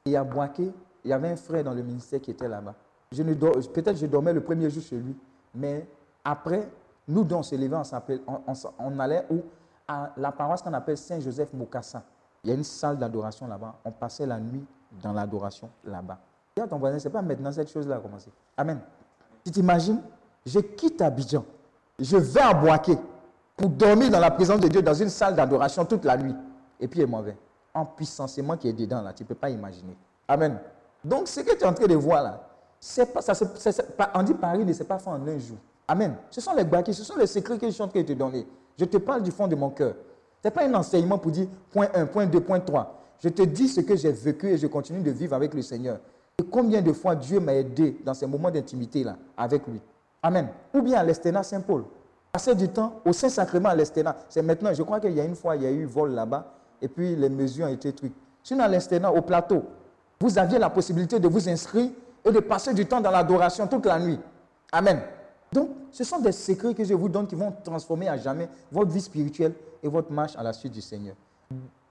Et à Boaké, il y avait un frère dans le ministère qui était là-bas. Je ne dors, peut-être je dormais le premier jour chez lui, mais après, nous dont on se levait, on, s'appelle, on, on, on allait où, à la paroisse qu'on appelle Saint-Joseph-Mokassa. Il y a une salle d'adoration là-bas. On passait la nuit dans l'adoration là-bas. Regarde ton voisin, ce n'est pas maintenant cette chose-là a commencé. Amen. Tu t'imagines, je quitte Abidjan, je vais à Boaké pour dormir dans la présence de Dieu dans une salle d'adoration toute la nuit. Et puis il m'en va. En puissancement qui est dedans là, tu ne peux pas imaginer. Amen. Donc, ce que tu es en train de voir là, c'est pas, ça, c'est, c'est, c'est, on dit Paris ne s'est pas fait en un jour. Amen. Ce sont les bâquets, ce sont les secrets que je suis en train de te donner. Je te parle du fond de mon cœur. Ce n'est pas un enseignement pour dire point un, point deux, point trois. Je te dis ce que j'ai vécu et je continue de vivre avec le Seigneur. Et combien de fois Dieu m'a aidé dans ces moments d'intimité là, avec lui. Amen. Ou bien à l'Esténat Saint-Paul. Passer du temps au Saint-Sacrement à l'Esténat. C'est maintenant, je crois qu'il y a une fois, il y a eu vol là-bas et puis les mesures ont été trucs. Sinon à l'Esténat, au plateau, vous aviez la possibilité de vous inscrire et de passer du temps dans l'adoration toute la nuit. Amen. Donc, ce sont des secrets que je vous donne qui vont transformer à jamais votre vie spirituelle et votre marche à la suite du Seigneur.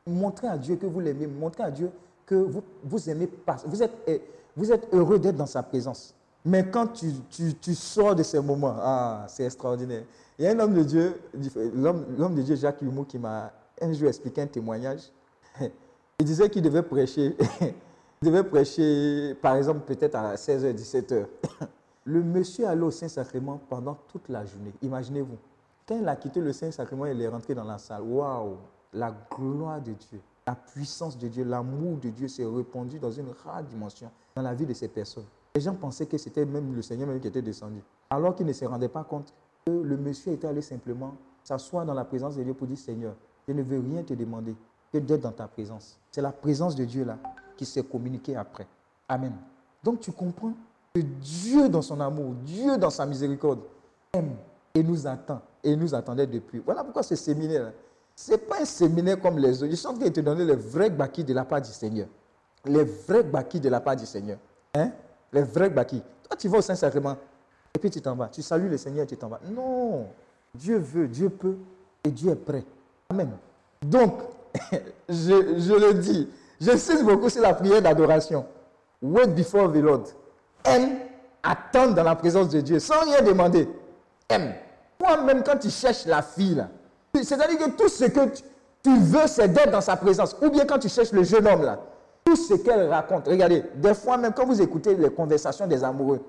Montrez à Dieu que vous l'aimez. Montrez à Dieu que vous, vous aimez. Vous êtes, vous êtes heureux d'être dans sa présence. Mais quand tu, tu, tu sors de ces moments, ah, c'est extraordinaire. Il y a un homme de Dieu, l'homme, l'homme de Dieu Jacques Lumou, qui m'a un jour expliqué un témoignage. Il disait qu'il devait prêcher... Il devait prêcher, par exemple, peut-être à seize heures, dix-sept heures. Le monsieur allait au Saint-Sacrement pendant toute la journée. Imaginez-vous, quand il a quitté le Saint-Sacrement, il est rentré dans la salle. Waouh! La gloire de Dieu, la puissance de Dieu, l'amour de Dieu s'est répandu dans une rare dimension dans la vie de ces personnes. Les gens pensaient que c'était même le Seigneur même qui était descendu. Alors qu'ils ne se rendaient pas compte que le monsieur était allé simplement s'asseoir dans la présence de Dieu pour dire « Seigneur, je ne veux rien te demander que d'être dans ta présence. » C'est la présence de Dieu là qui s'est communiqué après. Amen. Donc tu comprends que Dieu dans son amour, Dieu dans sa miséricorde aime et nous attend et nous attendait depuis. Voilà pourquoi ce séminaire, ce n'est pas un séminaire comme les autres. Je suis en train de te donner les vrais bakis de la part du Seigneur. Les vrais bakis de la part du Seigneur. Hein? Les vrais bakis. Toi tu vas au Saint-Sacrement et puis tu t'en vas. Tu salues le Seigneur et tu t'en vas. Non. Dieu veut, Dieu peut et Dieu est prêt. Amen. Donc, je, je le dis, j'insiste beaucoup sur la prière d'adoration. Wait before the Lord. Aime, attendre dans la présence de Dieu sans rien demander. Aime. Toi-même, quand tu cherches la fille, là, c'est-à-dire que tout ce que tu, tu veux, c'est d'être dans sa présence. Ou bien quand tu cherches le jeune homme, là, tout ce qu'elle raconte. Regardez, des fois même quand vous écoutez les conversations des amoureux,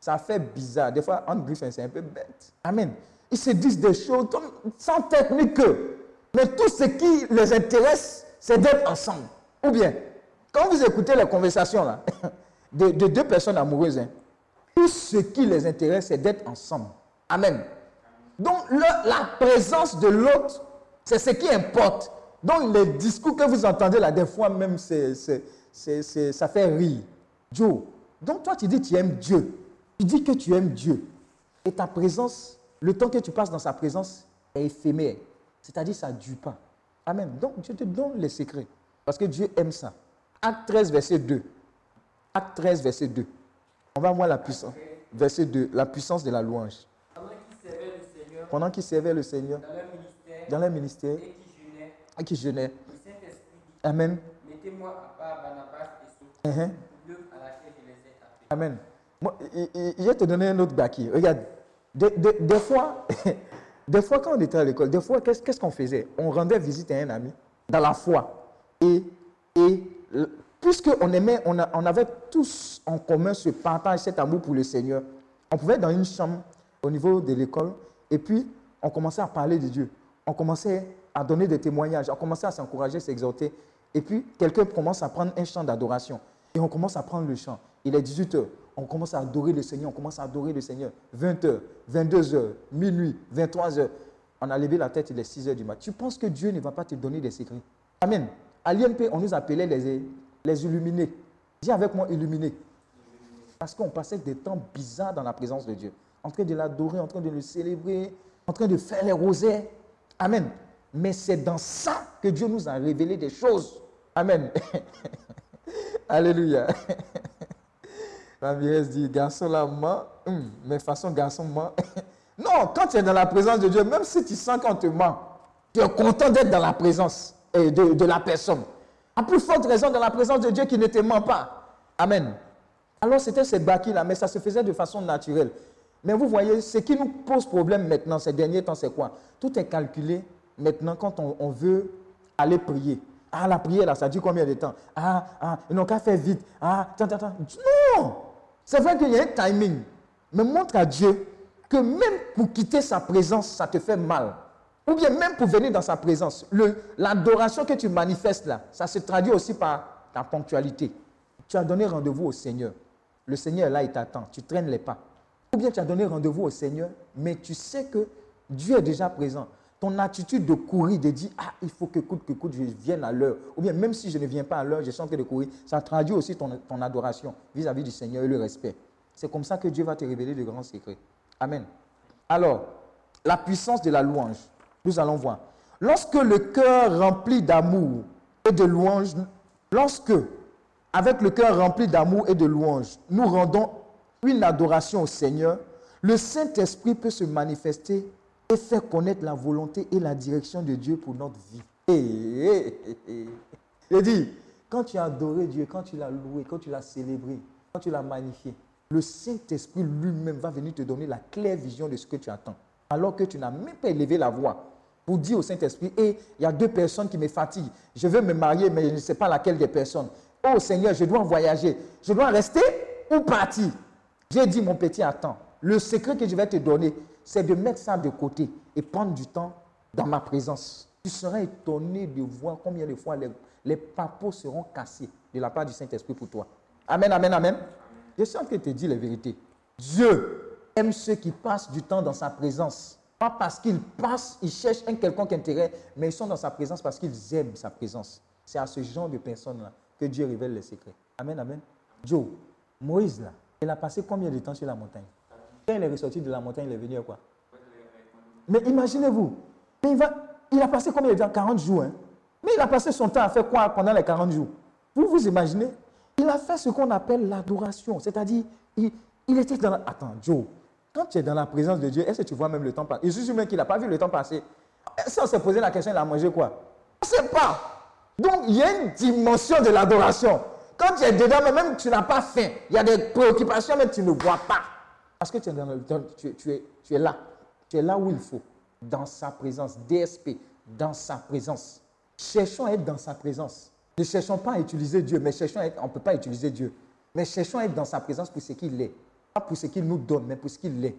ça fait bizarre. Des fois, en griffin, c'est un peu bête. Amen. Ils se disent des choses sans technique que. Mais tout ce qui les intéresse, c'est d'être ensemble. Ou bien, quand vous écoutez les conversations là, de, de deux personnes amoureuses, hein, tout ce qui les intéresse, c'est d'être ensemble. Amen. Donc, le, la présence de l'autre, c'est ce qui importe. Donc, les discours que vous entendez là, des fois même, c'est, c'est, c'est, c'est, ça fait rire. Joe, donc toi, tu dis que tu aimes Dieu. Tu dis que tu aimes Dieu. Et ta présence, le temps que tu passes dans sa présence est éphémère. C'est-à-dire, ça ne dure pas. Amen. Donc, Dieu te donne les secrets. Parce que Dieu aime ça. Acte treize, verset deux. Acte treize, verset deux. On va voir la puissance. Verset deux. La puissance de la louange. Pendant qu'il servait le Seigneur. Pendant qu'il servait le Seigneur. Dans le ministère. Dans le ministère. Et qui jeûnait. Le Saint-Esprit dit. Amen. Mettez-moi à part Barnabas et Saul. L'œuvre à laquelle je les ai appelés. Amen. Moi, je vais te donner un autre baki. Regarde. Des, des, des fois, Des fois, quand on était à l'école, des fois, qu'est-ce qu'est-ce qu'on faisait? On rendait visite à un ami dans la foi. Et, et puisqu'on aimait, on, a, on avait tous en commun ce partage, cet amour pour le Seigneur, on pouvait être dans une chambre au niveau de l'école, et puis on commençait à parler de Dieu. On commençait à donner des témoignages, on commençait à s'encourager, s'exhorter. Et puis, quelqu'un commence à prendre un chant d'adoration. Et on commence à prendre le chant. Il est dix-huit heures. On commence à adorer le Seigneur, on commence à adorer le Seigneur. vingt heures, vingt-deux heures, minuit, vingt-trois heures. On a levé la tête, il est six heures du matin. Tu penses que Dieu ne va pas te donner des secrets? Amen. À l'I N P, on nous appelait les, les illuminés. Dis avec moi, illuminés. Parce qu'on passait des temps bizarres dans la présence de Dieu. En train de l'adorer, en train de le célébrer, en train de faire les rosaires. Amen. Mais c'est dans ça que Dieu nous a révélé des choses. Amen. Alléluia. Ramirez dit, garçon là, moi, hum, mais façon garçon, moi. Non, quand tu es dans la présence de Dieu, même si tu sens qu'on te ment, tu es content d'être dans la présence de, de la personne. En plus forte raison, dans la présence de Dieu qui ne te ment pas. Amen. Alors c'était ces baki là, mais ça se faisait de façon naturelle. Mais vous voyez, ce qui nous pose problème maintenant, ces derniers temps, c'est quoi? Tout est calculé maintenant quand on, on veut aller prier. Ah, la prière là, ça dure combien de temps? Ah, ah, ils n'ont qu'à faire vite. Ah, attends, attends. Non! C'est vrai qu'il y a un timing. Mais montre à Dieu que même pour quitter sa présence, ça te fait mal. Ou bien même pour venir dans sa présence, le, l'adoration que tu manifestes là, ça se traduit aussi par ta ponctualité. Tu as donné rendez-vous au Seigneur. Le Seigneur est là, il t'attend. Tu traînes les pas. Ou bien tu as donné rendez-vous au Seigneur, mais tu sais que Dieu est déjà présent. Ton attitude de courir, de dire « Ah, il faut que coûte que coûte, je vienne à l'heure. » Ou bien même si je ne viens pas à l'heure, je suis en train de courir. Ça traduit aussi ton, ton adoration vis-à-vis du Seigneur et le respect. C'est comme ça que Dieu va te révéler de grands secrets. Amen. Alors, la puissance de la louange. Nous allons voir. Lorsque le cœur rempli d'amour et de louange, lorsque, avec le cœur rempli d'amour et de louange, nous rendons une adoration au Seigneur, le Saint-Esprit peut se manifester et faire connaître la volonté et la direction de Dieu pour notre vie. Hey, hey, hey. Je dis, quand tu as adoré Dieu, quand tu l'as loué, quand tu l'as célébré, quand tu l'as magnifié, le Saint-Esprit lui-même va venir te donner la claire vision de ce que tu attends. Alors que tu n'as même pas élevé la voix pour dire au Saint-Esprit, « Hey, il y a deux personnes qui me fatiguent. Je veux me marier, mais je ne sais pas laquelle des personnes. Oh Seigneur, je dois voyager. Je dois rester ou partir. » J'ai dit, « Mon petit, attends. Le secret que je vais te donner, c'est de mettre ça de côté et prendre du temps dans ma présence. Tu seras étonné de voir combien de fois les, les papos seront cassés de la part du Saint-Esprit pour toi. » Amen, amen, amen, amen. Je suis en train de te dire la vérité. Dieu aime ceux qui passent du temps dans sa présence. Pas parce qu'ils passent, ils cherchent un quelconque intérêt, mais ils sont dans sa présence parce qu'ils aiment sa présence. C'est à ce genre de personnes-là que Dieu révèle les secrets. Amen, amen. Joe, Moïse, là, il a passé combien de temps sur la montagne? Quand il est ressorti de la montagne, il est venu à quoi? Mais imaginez-vous, il, va, il a passé combien de temps? quarante jours. Hein? Mais il a passé son temps à faire quoi pendant les quarante jours? Vous vous imaginez? Il a fait ce qu'on appelle l'adoration. C'est-à-dire, il, il était dans la... Attends, Joe, quand tu es dans la présence de Dieu, est-ce que tu vois même le temps passer? Je suis sûr même qu'il n'a pas vu le temps passer. Si on s'est posé la question, il a mangé quoi? On ne sait pas. Donc, il y a une dimension de l'adoration. Quand tu es dedans, mais même tu n'as pas faim. Il y a des préoccupations, mais tu ne vois pas. Parce que tu es, dans le, tu, tu, es, tu es là. Tu es là où il faut. Dans sa présence. D S P. Dans sa présence. Cherchons à être dans sa présence. Ne cherchons pas à utiliser Dieu. Mais cherchons à être... On ne peut pas utiliser Dieu. Mais cherchons à être dans sa présence pour ce qu'il est. Pas pour ce qu'il nous donne, mais pour ce qu'il est.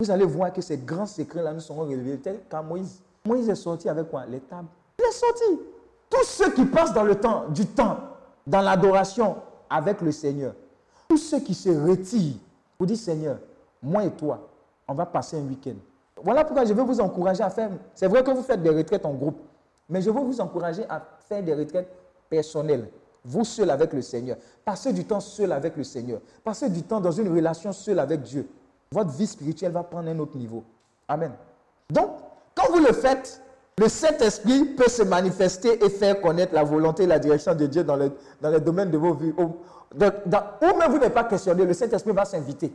Vous allez voir que ces grands secrets-là nous seront révélés. Tel qu'à Moïse. Moïse est sorti avec quoi? Les tables. Il est sorti. Tous ceux qui passent dans le temps, du temps, dans l'adoration avec le Seigneur. Tous ceux qui se retirent. Vous dites, Seigneur, moi et toi, on va passer un week-end. Voilà pourquoi je veux vous encourager à faire... C'est vrai que vous faites des retraites en groupe, mais je veux vous encourager à faire des retraites personnelles. Vous seul avec le Seigneur. Passez du temps seul avec le Seigneur. Passez du temps dans une relation seul avec Dieu. Votre vie spirituelle va prendre un autre niveau. Amen. Donc, quand vous le faites, le Saint-Esprit peut se manifester et faire connaître la volonté et la direction de Dieu dans le, dans le domaine de vos vies. Où, dans, dans, où même vous n'êtes pas questionné, le Saint-Esprit va s'inviter.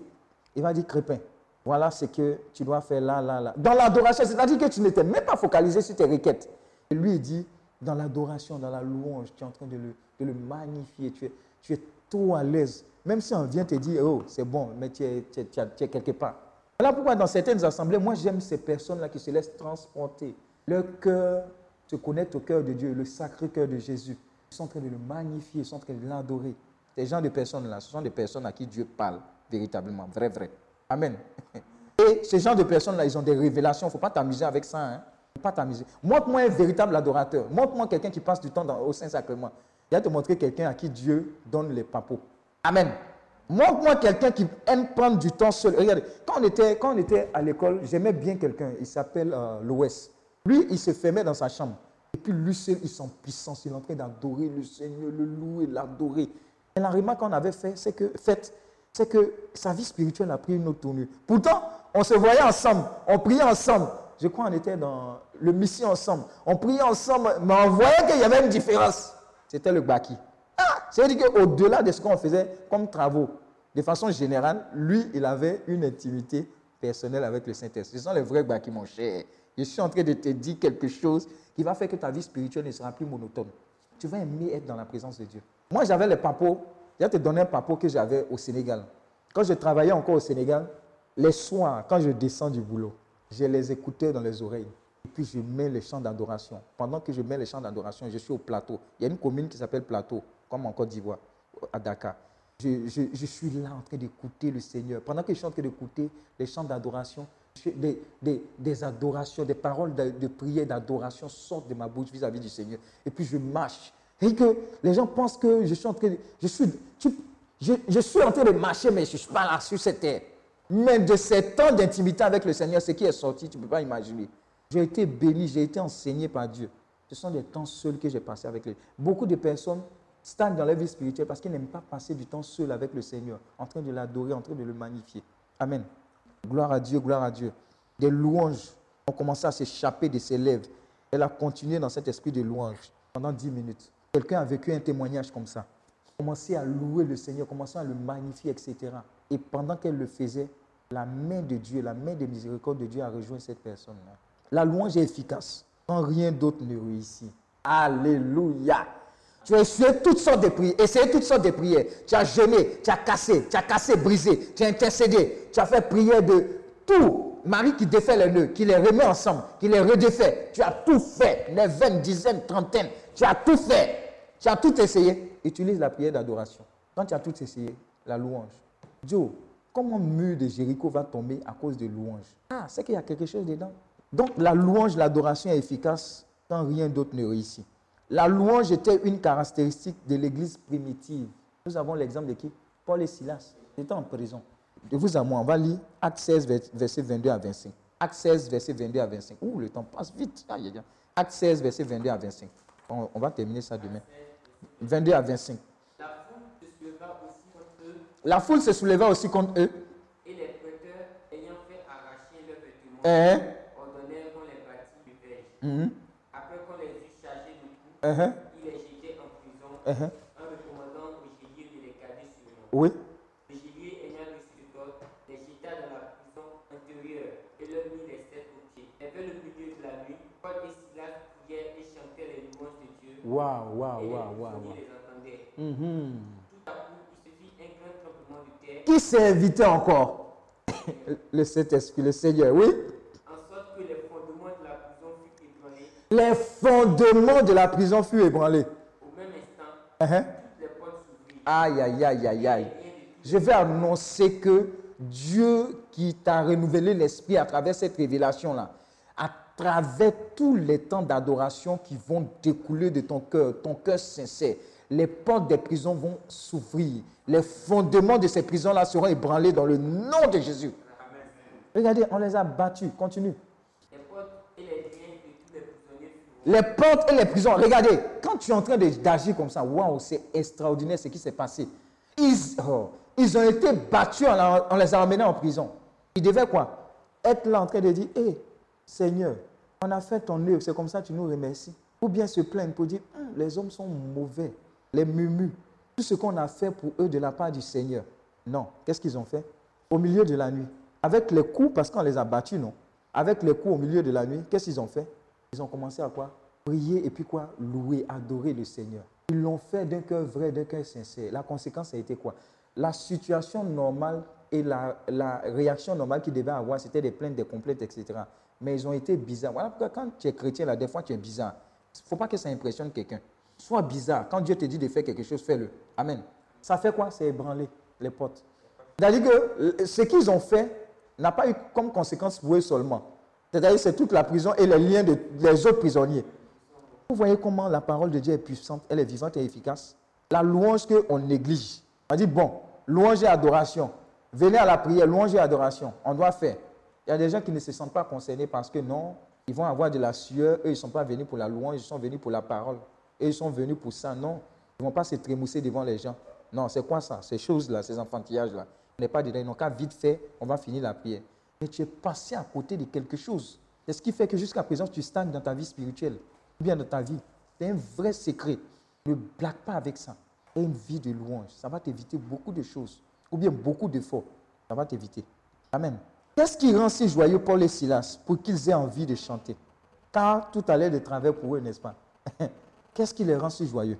Il va dire, crépin, voilà ce que tu dois faire là, là, là. Dans l'adoration, c'est-à-dire que tu n'étais même pas focalisé sur tes requêtes. Et lui, il dit, dans l'adoration, dans la louange, tu es en train de le, de le magnifier, tu es, tu es trop à l'aise. Même si on vient te dire, oh, c'est bon, mais tu es, tu es, tu es, tu es quelque part. Voilà pourquoi dans certaines assemblées, moi j'aime ces personnes-là qui se laissent transporter. Leur cœur se connecte au cœur de Dieu, le sacré cœur de Jésus. Ils sont en train de le magnifier, ils sont en train de l'adorer. Ces gens de personnes-là, ce sont des personnes à qui Dieu parle véritablement, vrai, vrai. Amen. Et ces gens de personnes-là, ils ont des révélations. Il ne faut pas t'amuser avec ça. Hein. Faut pas t'amuser. Montre-moi un véritable adorateur. Montre-moi quelqu'un qui passe du temps dans, au Saint-Sacrement. Il va te montrer quelqu'un à qui Dieu donne les papos. Amen. Montre-moi quelqu'un qui aime prendre du temps seul. Regardez, quand on était, quand on était à l'école, j'aimais bien quelqu'un. Il s'appelle euh, Loès. Lui, il se fermait dans sa chambre. Et puis, lui seul, il s'en puissance. Il est en train d'adorer le Seigneur, le louer, l'adorer. Et la remarque qu'on avait faite, c'est que, fait, c'est que sa vie spirituelle a pris une autre tournure. Pourtant, on se voyait ensemble, on priait ensemble. Je crois qu'on était dans le mission ensemble. On priait ensemble, mais on voyait qu'il y avait une différence. C'était le Baki. Ah, ça veut dire qu'au-delà de ce qu'on faisait comme travaux, de façon générale, lui, il avait une intimité personnelle avec le Saint-Esprit. Ce sont les vrais Baki, mon cher. Je suis en train de te dire quelque chose qui va faire que ta vie spirituelle ne sera plus monotone. Tu vas aimer être dans la présence de Dieu. Moi, j'avais les papos. Je vais te donner un papo que j'avais au Sénégal. Quand je travaillais encore au Sénégal, les soirs, quand je descends du boulot, je les écoutais dans les oreilles. Et puis, je mets les chants d'adoration. Pendant que je mets les chants d'adoration, je suis au plateau. Il y a une commune qui s'appelle Plateau, comme en Côte d'Ivoire, à Dakar. Je, je, je suis là en train d'écouter le Seigneur. Pendant que je suis en train d'écouter les chants d'adoration, des, des, des adorations, des paroles de, de prière, d'adoration sortent de ma bouche vis-à-vis du Seigneur. Et puis, je marche. Et que les gens pensent que je suis en train de, je suis, tu, je, je suis en train de marcher, mais je ne suis pas là sur cette terre. Mais de ces temps d'intimité avec le Seigneur, ce qui est sorti, tu ne peux pas imaginer. J'ai été béni, j'ai été enseigné par Dieu. Ce sont des temps seuls que j'ai passés avec lui. Beaucoup de personnes stagnent dans leur vie spirituelle parce qu'ils n'aiment pas passer du temps seul avec le Seigneur, en train de l'adorer, en train de le magnifier. Amen. Gloire à Dieu, gloire à Dieu. Des louanges ont commencé à s'échapper de ses lèvres. Elle a continué dans cet esprit de louange pendant dix minutes. Quelqu'un a vécu un témoignage comme ça. Commencez à louer le Seigneur, commencez à le magnifier, et cetera. Et pendant qu'elle le faisait, la main de Dieu, la main des miséricordes de Dieu a rejoint cette personne-là. La louange est efficace quand rien d'autre ne réussit. Alléluia. Tu as essayé toutes sortes de prières, essayé toutes sortes de prières. Tu as jeûné, tu as cassé, tu as cassé, brisé, tu as intercédé, tu as fait prière de tout. Marie qui défait les nœuds, qui les remet ensemble, qui les redéfait. Tu as tout fait, les veines, dizaines, trentaines. Tu as tout fait. Tu as tout essayé. Utilise la prière d'adoration. Quand tu as tout essayé, la louange. Joe, comment le mur de Jéricho va tomber à cause de louange? Ah, c'est qu'il y a quelque chose dedans. Donc, la louange, l'adoration est efficace quand rien d'autre ne réussit. La louange était une caractéristique de l'Église primitive. Nous avons l'exemple de qui? Paul et Silas. Ils étaient en prison. De vous à moi, on va lire Acte seize, verset vingt-deux à vingt-cinq. Acte seize, verset vingt-deux à vingt-cinq. Ouh, le temps passe vite. Acte seize, verset vingt-deux à vingt-cinq. On, on va terminer ça demain. vingt-deux à vingt-cinq. La foule se souleva aussi contre eux. La foule se souleva aussi contre eux. Et les prêteurs, ayant fait arracher leurs vêtements, ordonnèrent qu'on les bâtit du verge. Après qu'on les eut chargés de coups, uh-huh. ils les jetaient en prison, uh-huh. en recommandant au geôlier de les garder sur eux. Oui. Le geôlier ayant reçu l'ordre, les jeta dans la prison intérieure et leur mit les sept aux pieds. Et vers le milieu de la nuit, Paul et Silas priaient et chantaient les louanges de Dieu. Waouh, waouh, waouh, waouh. Mm-hmm. Tout à coup, il se fit un grand tremblement de terre. Qui s'est invité encore? Le Saint-Esprit, le Seigneur, oui. En sorte que les fondements de la prison furent ébranlés. Les fondements de la prison furent ébranlés. Au même instant, uh-huh. toutes les portes s'ouvrirent. Aïe, aïe, aïe, aïe, aïe. Je vais annoncer que Dieu qui t'a renouvelé l'esprit à travers cette révélation-là, à travers tous les temps d'adoration qui vont découler de ton cœur, ton cœur sincère, les portes des prisons vont s'ouvrir. Les fondements de ces prisons-là seront ébranlés dans le nom de Jésus. Amen. Regardez, on les a battus. Continue. Les portes et les liens de tous les prisonniers. Les portes et les prisons. Regardez, quand tu es en train d'agir comme ça, waouh, c'est extraordinaire ce qui s'est passé. Ils, oh, ils ont été battus, en, la, en les amenant en prison. Ils devaient quoi? Être là en train de dire, hé, hey, Seigneur, on a fait ton œuvre, c'est comme ça que tu nous remercies. Ou bien se plaindre pour dire, hum, les hommes sont mauvais. Les mumus, tout ce qu'on a fait pour eux de la part du Seigneur. Non. Qu'est-ce qu'ils ont fait? Au milieu de la nuit. Avec les coups, parce qu'on les a battus, non. Avec les coups au milieu de la nuit, qu'est-ce qu'ils ont fait? Ils ont commencé à quoi? Prier et puis quoi? Louer, adorer le Seigneur. Ils l'ont fait d'un cœur vrai, d'un cœur sincère. La conséquence a été quoi? La situation normale et la, la réaction normale qu'ils devaient avoir, c'était des plaintes, des complètes, et cetera. Mais ils ont été bizarres. Voilà pourquoi quand tu es chrétien, là, des fois, tu es bizarre. Il ne faut pas que ça impressionne quelqu'un. Sois bizarre. Quand Dieu te dit de faire quelque chose, fais-le. Amen. Ça fait quoi? C'est ébranler les portes. C'est-à-dire que ce qu'ils ont fait n'a pas eu comme conséquence pour eux seulement. C'est-à-dire que c'est toute la prison et les liens de, des autres prisonniers. Vous voyez comment la parole de Dieu est puissante, elle est vivante et efficace. La louange qu'on néglige. On dit, bon, louange et adoration. Venez à la prière, louange et adoration. On doit faire. Il y a des gens qui ne se sentent pas concernés parce que non, ils vont avoir de la sueur. Eux, ils ne sont pas venus pour la louange, ils sont venus pour la parole. Eux, ils sont venus pour ça. Non, ils ne vont pas se trémousser devant les gens. Non, c'est quoi ça? Ces choses-là, ces enfantillages-là. On n'est pas dedans, ils n'ont qu'à vite faire, on va finir la prière. Mais tu es passé à côté de quelque chose. C'est ce qui fait que jusqu'à présent, tu stagnes dans ta vie spirituelle, bien dans ta vie. C'est un vrai secret. Ne blague pas avec ça. Et une vie de louange, ça va t'éviter beaucoup de choses, ou bien beaucoup d'efforts. Ça va t'éviter. Amen. Qu'est-ce qui rend si joyeux Paul et Silas pour qu'ils aient envie de chanter? Car tout allait de travers pour eux, n'est-ce pas? Qu'est-ce qui les rend si joyeux?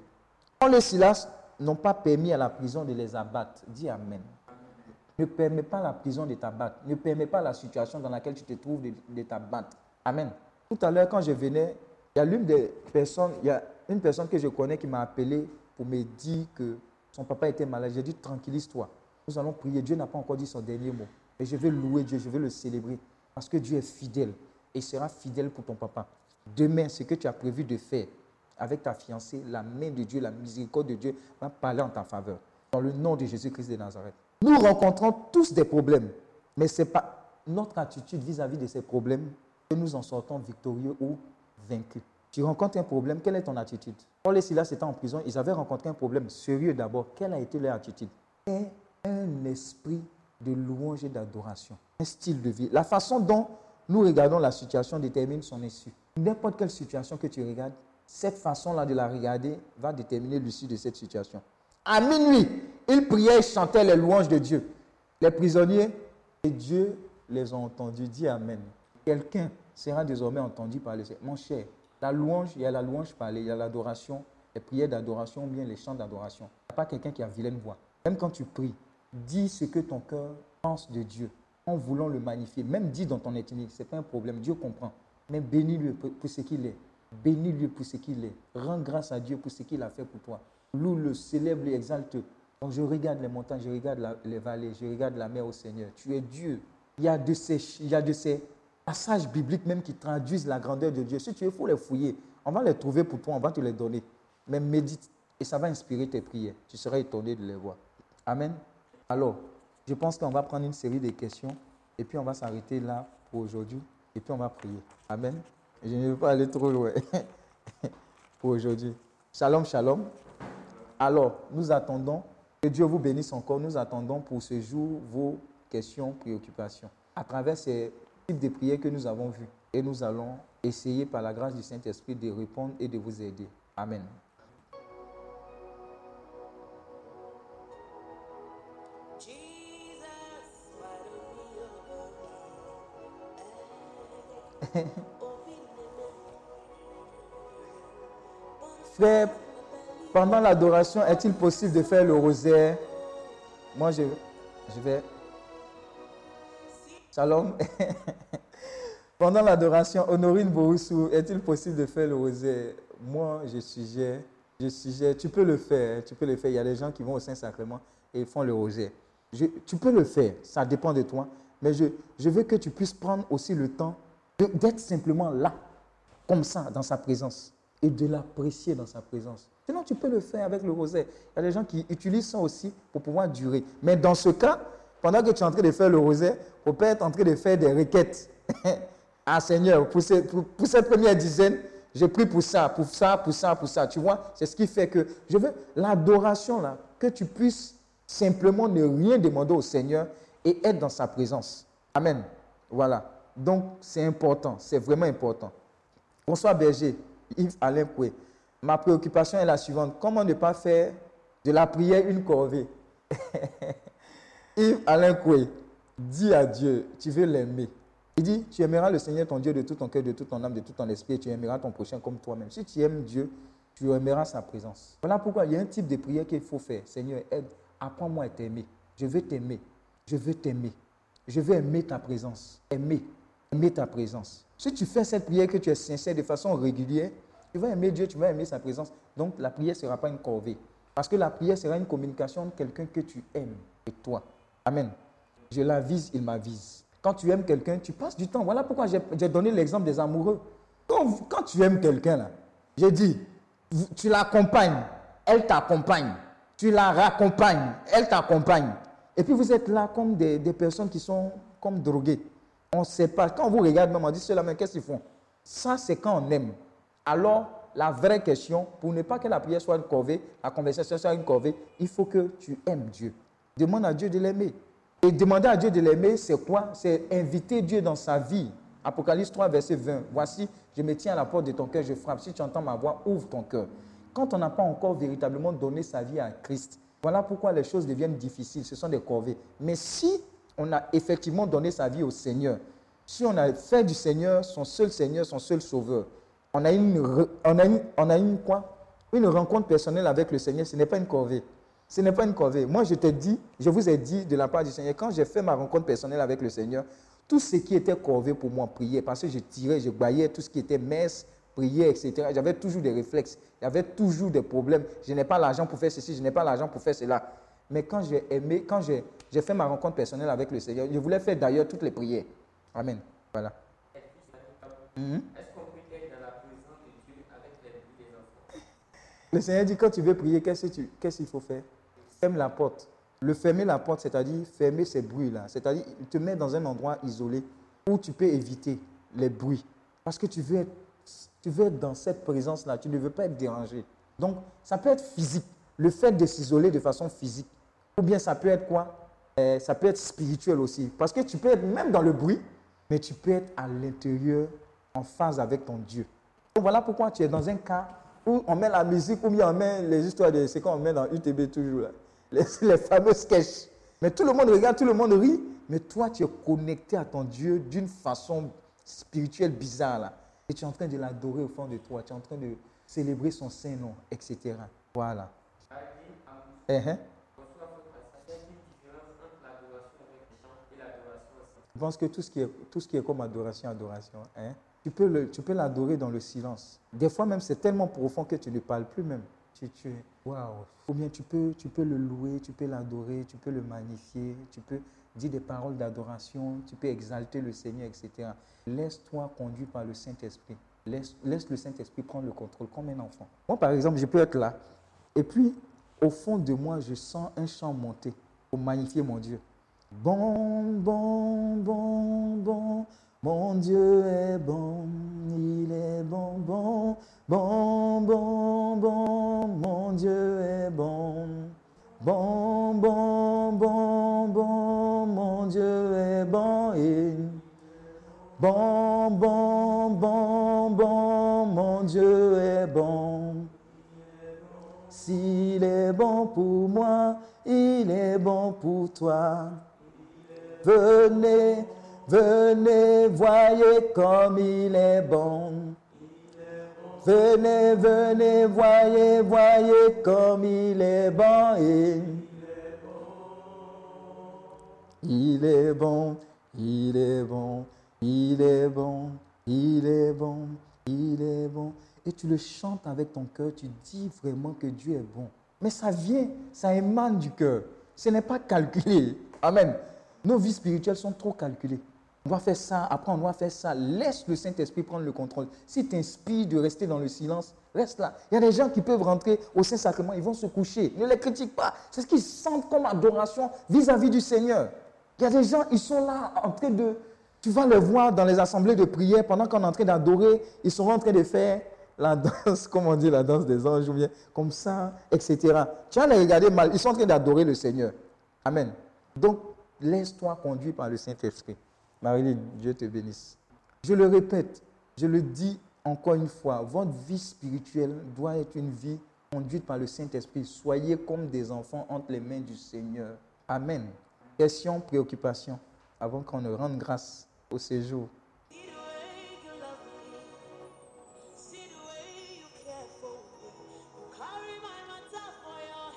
Paul et Silas n'ont pas permis à la prison de les abattre. Dis amen. Ne permets pas la prison de t'abattre. Ne permets pas la situation dans laquelle tu te trouves de, de t'abattre. Amen. Tout à l'heure, quand je venais, il y a l'une des personnes, il y a une personne que je connais qui m'a appelé pour me dire que son papa était malade. J'ai dit, tranquillise-toi. Nous allons prier. Dieu n'a pas encore dit son dernier mot. Mais je vais louer Dieu, je vais le célébrer. Parce que Dieu est fidèle. Et il sera fidèle pour ton papa. Demain, ce que tu as prévu de faire avec ta fiancée, la main de Dieu, la miséricorde de Dieu va parler en ta faveur. Dans le nom de Jésus-Christ de Nazareth. Nous rencontrons tous des problèmes, mais ce n'est pas notre attitude vis-à-vis de ces problèmes que nous en sortons victorieux ou vaincus. Tu rencontres un problème, quelle est ton attitude? Paul et Silas étaient en prison, ils avaient rencontré un problème sérieux d'abord. Quelle a été leur attitude? C'est un esprit de louange et d'adoration, un style de vie. La façon dont nous regardons la situation détermine son issue. N'importe quelle situation que tu regardes, cette façon-là de la regarder va déterminer l'issue de cette situation. À minuit, ils priaient et chantaient les louanges de Dieu. Les prisonniers, et Dieu les a entendus. Dis amen. Quelqu'un sera désormais entendu par le Seigneur. Mon cher, la louange, il y a la louange parlée, il y a l'adoration, les prières d'adoration ou bien les chants d'adoration. Il n'y a pas quelqu'un qui a vilaine voix. Même quand tu pries, dis ce que ton cœur pense de Dieu en voulant le magnifier. Même dis dans ton ethnie, ce n'est pas un problème, Dieu comprend. Mais bénis-le pour ce qu'il est. Bénis-le pour ce qu'il est. Rends grâce à Dieu pour ce qu'il a fait pour toi. Loue-le, célèbre-le, exalte-le. Donc je regarde les montagnes, je regarde la, les vallées, je regarde la mer au Seigneur. Tu es Dieu. Il y a de ces, il y a de ces passages bibliques même qui traduisent la grandeur de Dieu. Si tu veux, il faut les fouiller. On va les trouver pour toi, on va te les donner. Mais médite et ça va inspirer tes prières. Tu seras étonné de les voir. Amen. Alors, je pense qu'on va prendre une série de questions et puis on va s'arrêter là pour aujourd'hui et puis on va prier. Amen. Je ne veux pas aller trop loin pour aujourd'hui. Shalom, shalom. Alors, nous attendons, que Dieu vous bénisse encore, nous attendons pour ce jour vos questions, préoccupations. À travers ces types de prières que nous avons vues, et nous allons essayer par la grâce du Saint-Esprit de répondre et de vous aider. Amen. Frère, pendant l'adoration, est-il possible de faire le rosaire? Moi, je, je vais... Shalom. Pendant l'adoration, Honorine Bouroussou, est-il possible de faire le rosaire? Moi, je suggère, je suggère, tu peux le faire, tu peux le faire. Il y a des gens qui vont au Saint-Sacrement et font le rosaire. Je, tu peux le faire, ça dépend de toi. Mais je, je veux que tu puisses prendre aussi le temps de, d'être simplement là, comme ça, dans sa présence. Et de l'apprécier dans sa présence. Sinon, tu peux le faire avec le rosaire. Il y a des gens qui utilisent ça aussi pour pouvoir durer. Mais dans ce cas, pendant que tu es en train de faire le rosaire, on peut être en train de faire des requêtes. Ah Seigneur, pour, ce, pour, pour cette première dizaine, je prie pour ça, pour ça, pour ça, pour ça. Tu vois, c'est ce qui fait que je veux l'adoration là, que tu puisses simplement ne rien demander au Seigneur et être dans sa présence. Amen. Voilà. Donc, c'est important. C'est vraiment important. Bonsoir Berger. Yves Alain Koué. Ma préoccupation est la suivante. Comment ne pas faire de la prière une corvée? Yves Alain Koué, dis à Dieu, tu veux l'aimer. Il dit, tu aimeras le Seigneur ton Dieu de tout ton cœur, de toute ton âme, de tout ton esprit, et tu aimeras ton prochain comme toi-même. Si tu aimes Dieu, tu aimeras sa présence. Voilà pourquoi il y a un type de prière qu'il faut faire. Seigneur, aide, apprends-moi à t'aimer. Je veux t'aimer. je veux t'aimer. Je veux aimer ta présence. Aimer. Aimer ta présence. Si tu fais cette prière que tu es sincère de façon régulière, tu vas aimer Dieu, tu vas aimer sa présence. Donc la prière ne sera pas une corvée. Parce que la prière sera une communication entre quelqu'un que tu aimes et toi. Amen. Je l'avise, il m'avise. Quand tu aimes quelqu'un, tu passes du temps. Voilà pourquoi j'ai, j'ai donné l'exemple des amoureux. Quand, quand tu aimes quelqu'un, là, j'ai dit, tu l'accompagnes, elle t'accompagne. Tu la raccompagnes, elle t'accompagne. Et puis vous êtes là comme des, des personnes qui sont comme droguées. On ne sait pas. Quand on vous regarde, même on dit, ceux-là, mais qu'est-ce qu'ils font? Ça, c'est quand on aime. Alors, la vraie question, pour ne pas que la prière soit une corvée, la conversation soit une corvée, il faut que tu aimes Dieu. Demande à Dieu de l'aimer. Et demander à Dieu de l'aimer, c'est quoi? C'est inviter Dieu dans sa vie. Apocalypse trois, verset vingt. Voici, je me tiens à la porte de ton cœur, je frappe. Si tu entends ma voix, ouvre ton cœur. Quand on n'a pas encore véritablement donné sa vie à Christ, voilà pourquoi les choses deviennent difficiles. Ce sont des corvées. Mais si on a effectivement donné sa vie au Seigneur, si on a fait du Seigneur son seul Seigneur, son seul Sauveur, on a une, on a une, on a une quoi? Une rencontre personnelle avec le Seigneur, ce n'est pas une corvée. Ce n'est pas une corvée. Moi, je te dis, je vous ai dit de la part du Seigneur, quand j'ai fait ma rencontre personnelle avec le Seigneur, tout ce qui était corvée pour moi, prier, parce que je tirais, je baillais, tout ce qui était messe, prier, et cetera. J'avais toujours des réflexes, j'avais toujours des problèmes. Je n'ai pas l'argent pour faire ceci, je n'ai pas l'argent pour faire cela. Mais quand j'ai aimé, quand j'ai, j'ai fait ma rencontre personnelle avec le Seigneur, je voulais faire d'ailleurs toutes les prières. Amen. Voilà. Mm-hmm. Le Seigneur dit, quand tu veux prier, qu'est-ce, que tu, qu'est-ce qu'il faut faire? Ferme la porte. Le fermer la porte, c'est-à-dire fermer ces bruits-là. C'est-à-dire, il te met dans un endroit isolé où tu peux éviter les bruits. Parce que tu veux être, tu veux être dans cette présence-là. Tu ne veux pas être dérangé. Donc, ça peut être physique. Le fait de s'isoler de façon physique. Ou bien ça peut être quoi? euh, Ça peut être spirituel aussi. Parce que tu peux être même dans le bruit, mais tu peux être à l'intérieur, en phase avec ton Dieu. Donc, voilà pourquoi tu es dans un cas où on met la musique, ou bien on met les histoires de... C'est quand on met dans U T B toujours, là. Les, les fameux sketchs. Mais tout le monde regarde, tout le monde rit. Mais toi, tu es connecté à ton Dieu d'une façon spirituelle bizarre, là. Et tu es en train de l'adorer au fond de toi. Tu es en train de célébrer son saint nom, et cetera. Voilà. Uh-huh. Je pense que tout ce qui est, tout ce qui est comme adoration, adoration, hein? Tu peux, le, tu peux l'adorer dans le silence. Des fois même, c'est tellement profond que tu ne parles plus même. Tu, tu, wow. Ou bien tu peux, tu peux le louer, tu peux l'adorer, tu peux le magnifier, tu peux dire des paroles d'adoration, tu peux exalter le Seigneur, et cetera. Laisse-toi conduire par le Saint-Esprit. Laisse, laisse le Saint-Esprit prendre le contrôle comme un enfant. Moi, par exemple, je peux être là. Et puis, au fond de moi, je sens un chant monter pour magnifier mon Dieu. Bon, bon, bon, bon. Mon Dieu est bon, il est bon, bon, bon, bon, bon, mon Dieu est bon. Bon, bon, bon, bon, mon Dieu est bon. Et bon, bon, bon, bon, mon Dieu est bon. S'il est bon pour moi, il est bon pour toi. Venez. Venez, voyez comme il est bon. Venez, venez, voyez, voyez comme il est bon. Et il est bon, il est bon, il est bon, il est bon, il est bon. Et tu le chantes avec ton cœur, tu dis vraiment que Dieu est bon. Mais ça vient, ça émane du cœur. Ce n'est pas calculé. Amen. Nos vies spirituelles sont trop calculées. On doit faire ça, après on doit faire ça. Laisse le Saint-Esprit prendre le contrôle. Si tu inspires de rester dans le silence, reste là. Il y a des gens qui peuvent rentrer au Saint-Sacrement, ils vont se coucher. Ne les critique pas. C'est ce qu'ils sentent comme adoration vis-à-vis du Seigneur. Il y a des gens, ils sont là en train de... Tu vas les voir dans les assemblées de prière, pendant qu'on est en train d'adorer, ils sont en train de faire la danse, comme on dit, la danse des anges, ou bien comme ça, et cetera. Tu vas les regarder mal, ils sont en train d'adorer le Seigneur. Amen. Donc, laisse-toi conduire par le Saint-Esprit. Marie, Dieu te bénisse. Je le répète, je le dis encore une fois, votre vie spirituelle doit être une vie conduite par le Saint-Esprit. Soyez comme des enfants entre les mains du Seigneur. Amen. Question, préoccupation, avant qu'on ne rende grâce au séjour.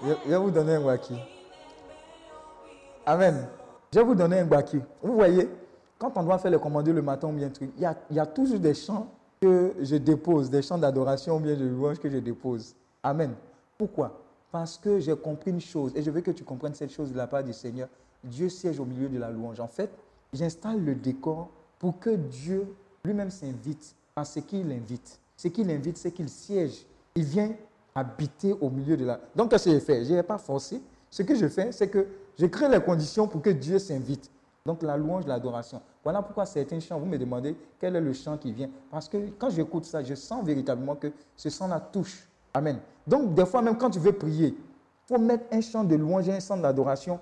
Je vais vous donner un wacky. Amen. Je vais vous donner un baki. Vous voyez, quand on doit faire le commandé le matin ou bien truc, il y a, il y a toujours des chants que je dépose, des chants d'adoration ou bien de louange que je dépose. Amen. Pourquoi? Parce que j'ai compris une chose, et je veux que tu comprennes cette chose de la part du Seigneur. Dieu siège au milieu de la louange. En fait, j'installe le décor pour que Dieu lui-même s'invite à ce qu'il invite. Ce qu'il invite, c'est qu'il siège. Il vient habiter au milieu de la... Donc, qu'est-ce que j'ai fait? Je n'ai pas forcé. Ce que je fais, c'est que je crée les conditions pour que Dieu s'invite. Donc, la louange, l'adoration. Voilà pourquoi certains chants, vous me demandez quel est le chant qui vient. Parce que quand j'écoute ça, je sens véritablement que ce chant-là touche. Amen. Donc, des fois, même quand tu veux prier, il faut mettre un chant de louange et un chant d'adoration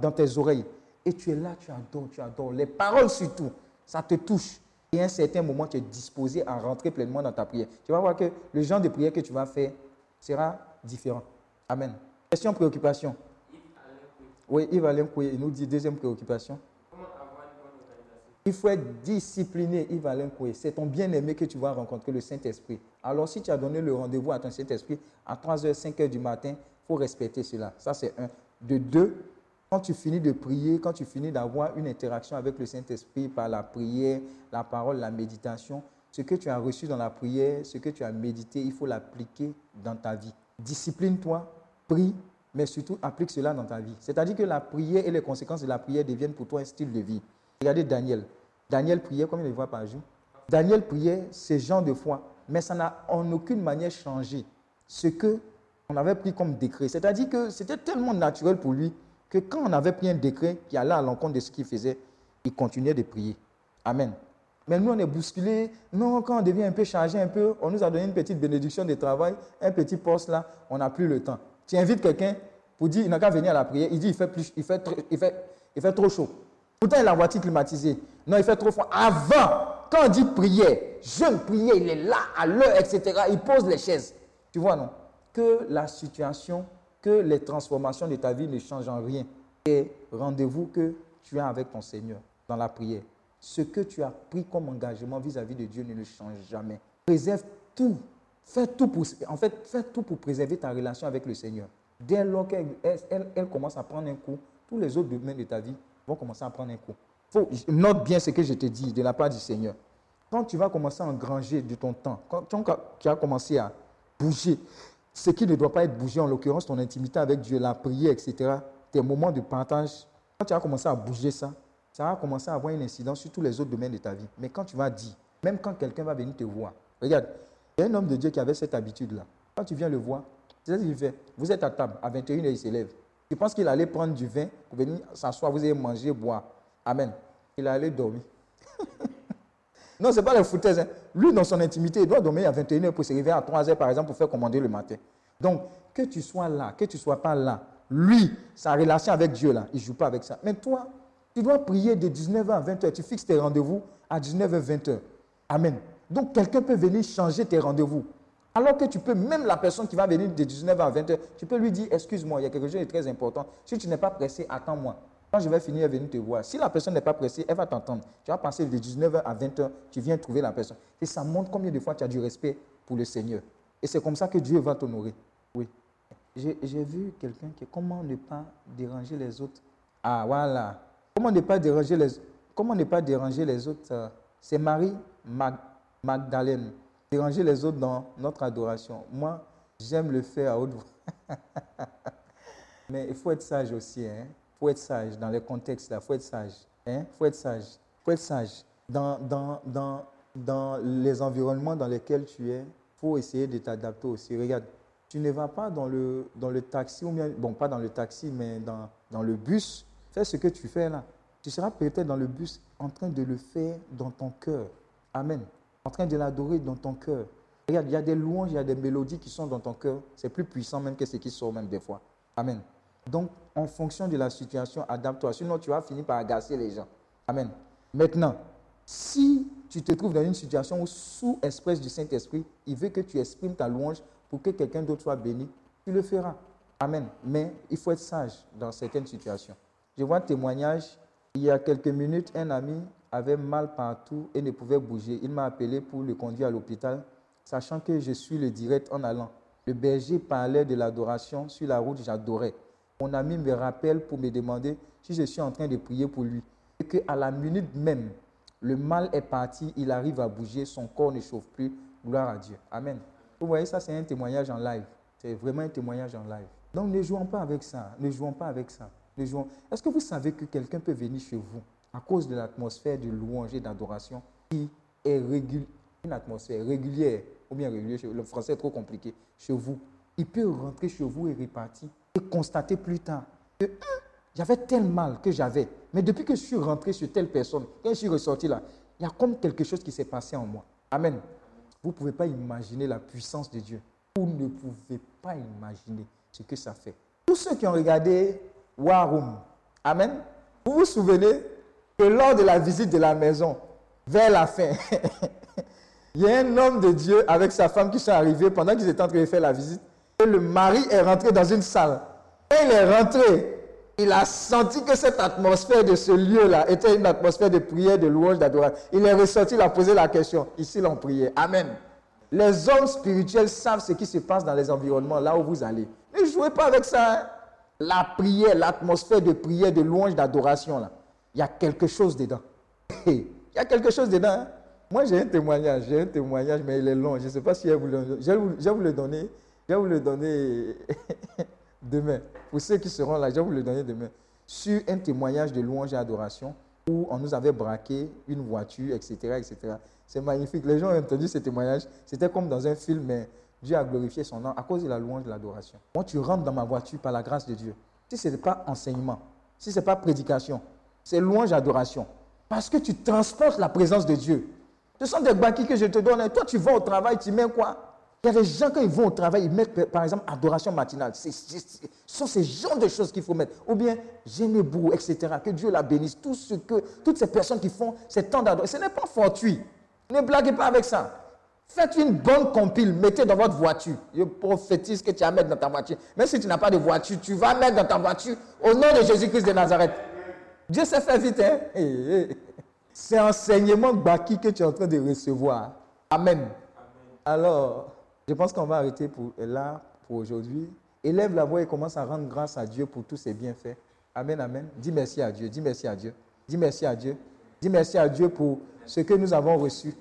dans tes oreilles. Et tu es là, tu adores, tu adores. Les paroles surtout, ça te touche. Et à un certain moment, tu es disposé à rentrer pleinement dans ta prière. Tu vas voir que le genre de prière que tu vas faire sera différent. Amen. Question préoccupation. Oui, Yves Alain Koué, il nous dit deuxième préoccupation. Comment avoir une bonne organisation? Il faut être discipliné, Yves Alain Koué. C'est ton bien-aimé que tu vas rencontrer, le Saint-Esprit. Alors, si tu as donné le rendez-vous à ton Saint-Esprit à trois heures, cinq heures du matin, il faut respecter cela. Ça, c'est un. De deux, quand tu finis de prier, quand tu finis d'avoir une interaction avec le Saint-Esprit par la prière, la parole, la méditation, ce que tu as reçu dans la prière, ce que tu as médité, il faut l'appliquer dans ta vie. Discipline-toi, prie, mais surtout applique cela dans ta vie. C'est-à-dire que la prière et les conséquences de la prière deviennent pour toi un style de vie. Regardez Daniel. Daniel priait combien de fois par jour? Daniel priait ce genre de foi, mais ça n'a en aucune manière changé ce qu'on avait pris comme décret. C'est-à-dire que c'était tellement naturel pour lui que quand on avait pris un décret qui allait à l'encontre de ce qu'il faisait, il continuait de prier. Amen. Mais nous, on est bousculés. Non, quand on devient un peu chargé, un peu, on nous a donné une petite bénédiction de travail, un petit poste là, on n'a plus le temps. Tu invites quelqu'un pour dire, il n'a qu'à venir à la prière. Il dit, il fait, plus, il fait, il fait, il fait trop chaud. Pourtant, il a voiture climatisée. Non, il fait trop froid. Avant, quand on dit prière, jeune prière, il est là, à l'heure, et cetera. Il pose les chaises. Tu vois, non? Que la situation... que les transformations de ta vie ne changent en rien. Et rendez-vous que tu as avec ton Seigneur dans la prière. Ce que tu as pris comme engagement vis-à-vis de Dieu ne le change jamais. Préserve tout. Fais tout pour, en fait, fais tout pour préserver ta relation avec le Seigneur. Dès lors qu'elle elle, elle commence à prendre un coup, tous les autres domaines de ta vie vont commencer à prendre un coup. Faut, note bien ce que je te dis de la part du Seigneur. Quand tu vas commencer à engranger de ton temps, quand tu as commencé à bouger, ce qui ne doit pas être bougé, en l'occurrence, ton intimité avec Dieu, la prière, et cetera, tes moments de partage, quand tu as commencé à bouger ça, ça va commencer à avoir une incidence sur tous les autres domaines de ta vie. Mais quand tu vas dire, même quand quelqu'un va venir te voir, regarde, il y a un homme de Dieu qui avait cette habitude-là. Quand tu viens le voir, tu sais ce qu'il fait. Vous êtes à table, à vingt et une heures, il se lève. Tu penses qu'il allait prendre du vin pour venir s'asseoir, vous allez manger, boire. Amen. Il allait dormir. Non, ce n'est pas les foutaises. Hein. Lui, dans son intimité, il doit dormir à vingt et une heures pour se réveiller à trois heures, par exemple, pour faire commander le matin. Donc, que tu sois là, que tu ne sois pas là, lui, sa relation avec Dieu, là, il ne joue pas avec ça. Mais toi, tu dois prier de dix-neuf heures à vingt heures. Tu fixes tes rendez-vous à dix-neuf heures, vingt heures. Amen. Donc, quelqu'un peut venir changer tes rendez-vous. Alors que tu peux, même la personne qui va venir de dix-neuf heures à vingt heures, tu peux lui dire, excuse-moi, il y a quelque chose de très important. Si tu n'es pas pressé, attends-moi. Quand je vais finir, elle va venir te voir. Si la personne n'est pas pressée, elle va t'entendre. Tu vas passer de dix-neuf heures à vingt heures, tu viens trouver la personne. Et ça montre combien de fois tu as du respect pour le Seigneur. Et c'est comme ça que Dieu va t'honorer. Oui. J'ai, j'ai vu quelqu'un qui... Comment ne pas déranger les autres? Ah, voilà. Comment ne pas déranger les, comment ne pas déranger les autres? C'est Marie Mag, Magdalene. Déranger les autres dans notre adoration. Moi, j'aime le faire à haute voix. Mais il faut être sage aussi, hein? Il faut être sage dans les contextes là, il faut être sage. Hein? faut être sage. faut être sage. Dans, dans, dans, dans les environnements dans lesquels tu es, il faut essayer de t'adapter aussi. Regarde, tu ne vas pas dans le, dans le taxi, ou bien, bon, pas dans le taxi, mais dans, dans le bus. Fais ce que tu fais là. Tu seras peut-être dans le bus en train de le faire dans ton cœur. Amen. En train de l'adorer dans ton cœur. Regarde, il y a des louanges, il y a des mélodies qui sont dans ton cœur. C'est plus puissant même que ce qui sort même des fois. Amen. Donc, en fonction de la situation, adapte-toi. Sinon, tu vas finir par agacer les gens. Amen. Maintenant, si tu te trouves dans une situation où, sous express du Saint-Esprit, il veut que tu exprimes ta louange pour que quelqu'un d'autre soit béni, tu le feras. Amen. Mais il faut être sage dans certaines situations. Je vois un témoignage. Il y a quelques minutes, un ami avait mal partout et ne pouvait bouger. Il m'a appelé pour le conduire à l'hôpital, sachant que je suis le direct en allant. Le berger parlait de l'adoration. Sur la route, j'adorais. Mon ami me rappelle pour me demander si je suis en train de prier pour lui. Et qu'à la minute même, le mal est parti, il arrive à bouger, son corps ne chauffe plus. Gloire à Dieu. Amen. Vous voyez, ça c'est un témoignage en live. C'est vraiment un témoignage en live. Donc ne jouons pas avec ça. Ne jouons pas avec ça. Ne jouons... Est-ce que vous savez que quelqu'un peut venir chez vous à cause de l'atmosphère de louange et d'adoration qui est régul... une atmosphère régulière, ou bien régulière, le français est trop compliqué, chez vous. Il peut rentrer chez vous et repartir et constater plus tard que hum, j'avais tel mal que j'avais. Mais depuis que je suis rentré chez telle personne, quand je suis ressorti là, il y a comme quelque chose qui s'est passé en moi. Amen. Vous ne pouvez pas imaginer la puissance de Dieu. Vous ne pouvez pas imaginer ce que ça fait. Tous ceux qui ont regardé Warum, amen, vous vous souvenez que lors de la visite de la maison, vers la fin, il y a un homme de Dieu avec sa femme qui sont arrivés pendant qu'ils étaient en train de faire la visite. Et le mari est rentré dans une salle. Quand il est rentré, il a senti que cette atmosphère de ce lieu-là était une atmosphère de prière, de louange, d'adoration. Il est ressorti, il a posé la question. Ici, l'on priait. Amen. Les hommes spirituels savent ce qui se passe dans les environnements, là où vous allez. Ne jouez pas avec ça. Hein. La prière, l'atmosphère de prière, de louange, d'adoration, là, il y a quelque chose dedans. Il y a quelque chose dedans. Hein. Moi, j'ai un témoignage. J'ai un témoignage, mais il est long. Je ne sais pas si je vais vous le, je vais vous, je vais vous le donner. Je vais vous le donner... demain, pour ceux qui seront là, je vais vous le donner demain, sur un témoignage de louange et adoration où on nous avait braqué une voiture, et cetera, et cetera. C'est magnifique. Les gens ont entendu ce témoignage. C'était comme dans un film, mais Dieu a glorifié son nom à cause de la louange et de l'adoration. Moi, tu rentres dans ma voiture par la grâce de Dieu. Si ce n'est pas enseignement, si ce n'est pas prédication, c'est louange et adoration. Parce que tu transportes la présence de Dieu. Ce sont des bâquis que je te donne. Et toi, tu vas au travail, tu mets quoi? Il y a des gens, quand ils vont au travail, ils mettent, par exemple, adoration matinale. C'est, c'est, ce sont ces genres de choses qu'il faut mettre. Ou bien, Génébou, et cetera. Que Dieu la bénisse. Tout ce que, toutes ces personnes qui font ces temps d'adoration. Ce n'est pas fortuit. Ne blaguez pas avec ça. Faites une bonne compile. Mettez dans votre voiture. Je prophétise que tu vas mettre dans ta voiture. Même si tu n'as pas de voiture, tu vas mettre dans ta voiture au nom de Jésus-Christ de Nazareth. Dieu s'est fait vite, hein? Hey, hey. C'est enseignement Baki que tu es en train de recevoir. Amen. Alors... je pense qu'on va arrêter pour, là pour aujourd'hui. Élève la voix et commence à rendre grâce à Dieu pour tous ses bienfaits. Amen, amen. Dis merci à Dieu, dis merci à Dieu, dis merci à Dieu, dis merci à Dieu pour ce que nous avons reçu.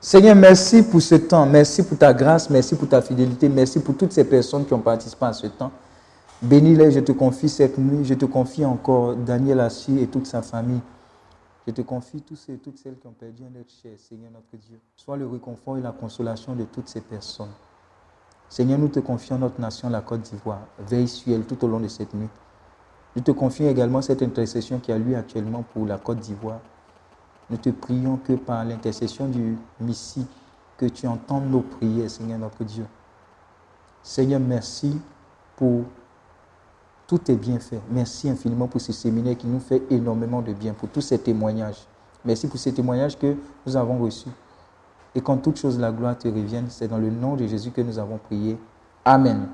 Seigneur, merci pour ce temps, merci pour ta grâce, merci pour ta fidélité, merci pour toutes ces personnes qui ont participé à ce temps. Bénis-les, je te confie cette nuit, je te confie encore Daniel Assis et toute sa famille. Je te confie tous ceux et toutes celles qui ont perdu un être cher, Seigneur notre Dieu. Sois le réconfort et la consolation de toutes ces personnes. Seigneur, nous te confions notre nation, la Côte d'Ivoire. Veille sur elle tout au long de cette nuit. Nous te confions également cette intercession qui a lieu actuellement pour la Côte d'Ivoire. Nous te prions que par l'intercession du Messie, que tu entendes nos prières, Seigneur notre Dieu. Seigneur, merci pour tous tes bienfaits. Merci infiniment pour ce séminaire qui nous fait énormément de bien, pour tous ces témoignages. Merci pour ces témoignages que nous avons reçus. Et quand toute chose, la gloire te revienne, c'est dans le nom de Jésus que nous avons prié. Amen. Amen.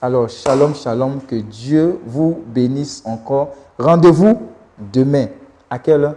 Alors, shalom, shalom, que Dieu vous bénisse encore. Rendez-vous demain. À quelle heure?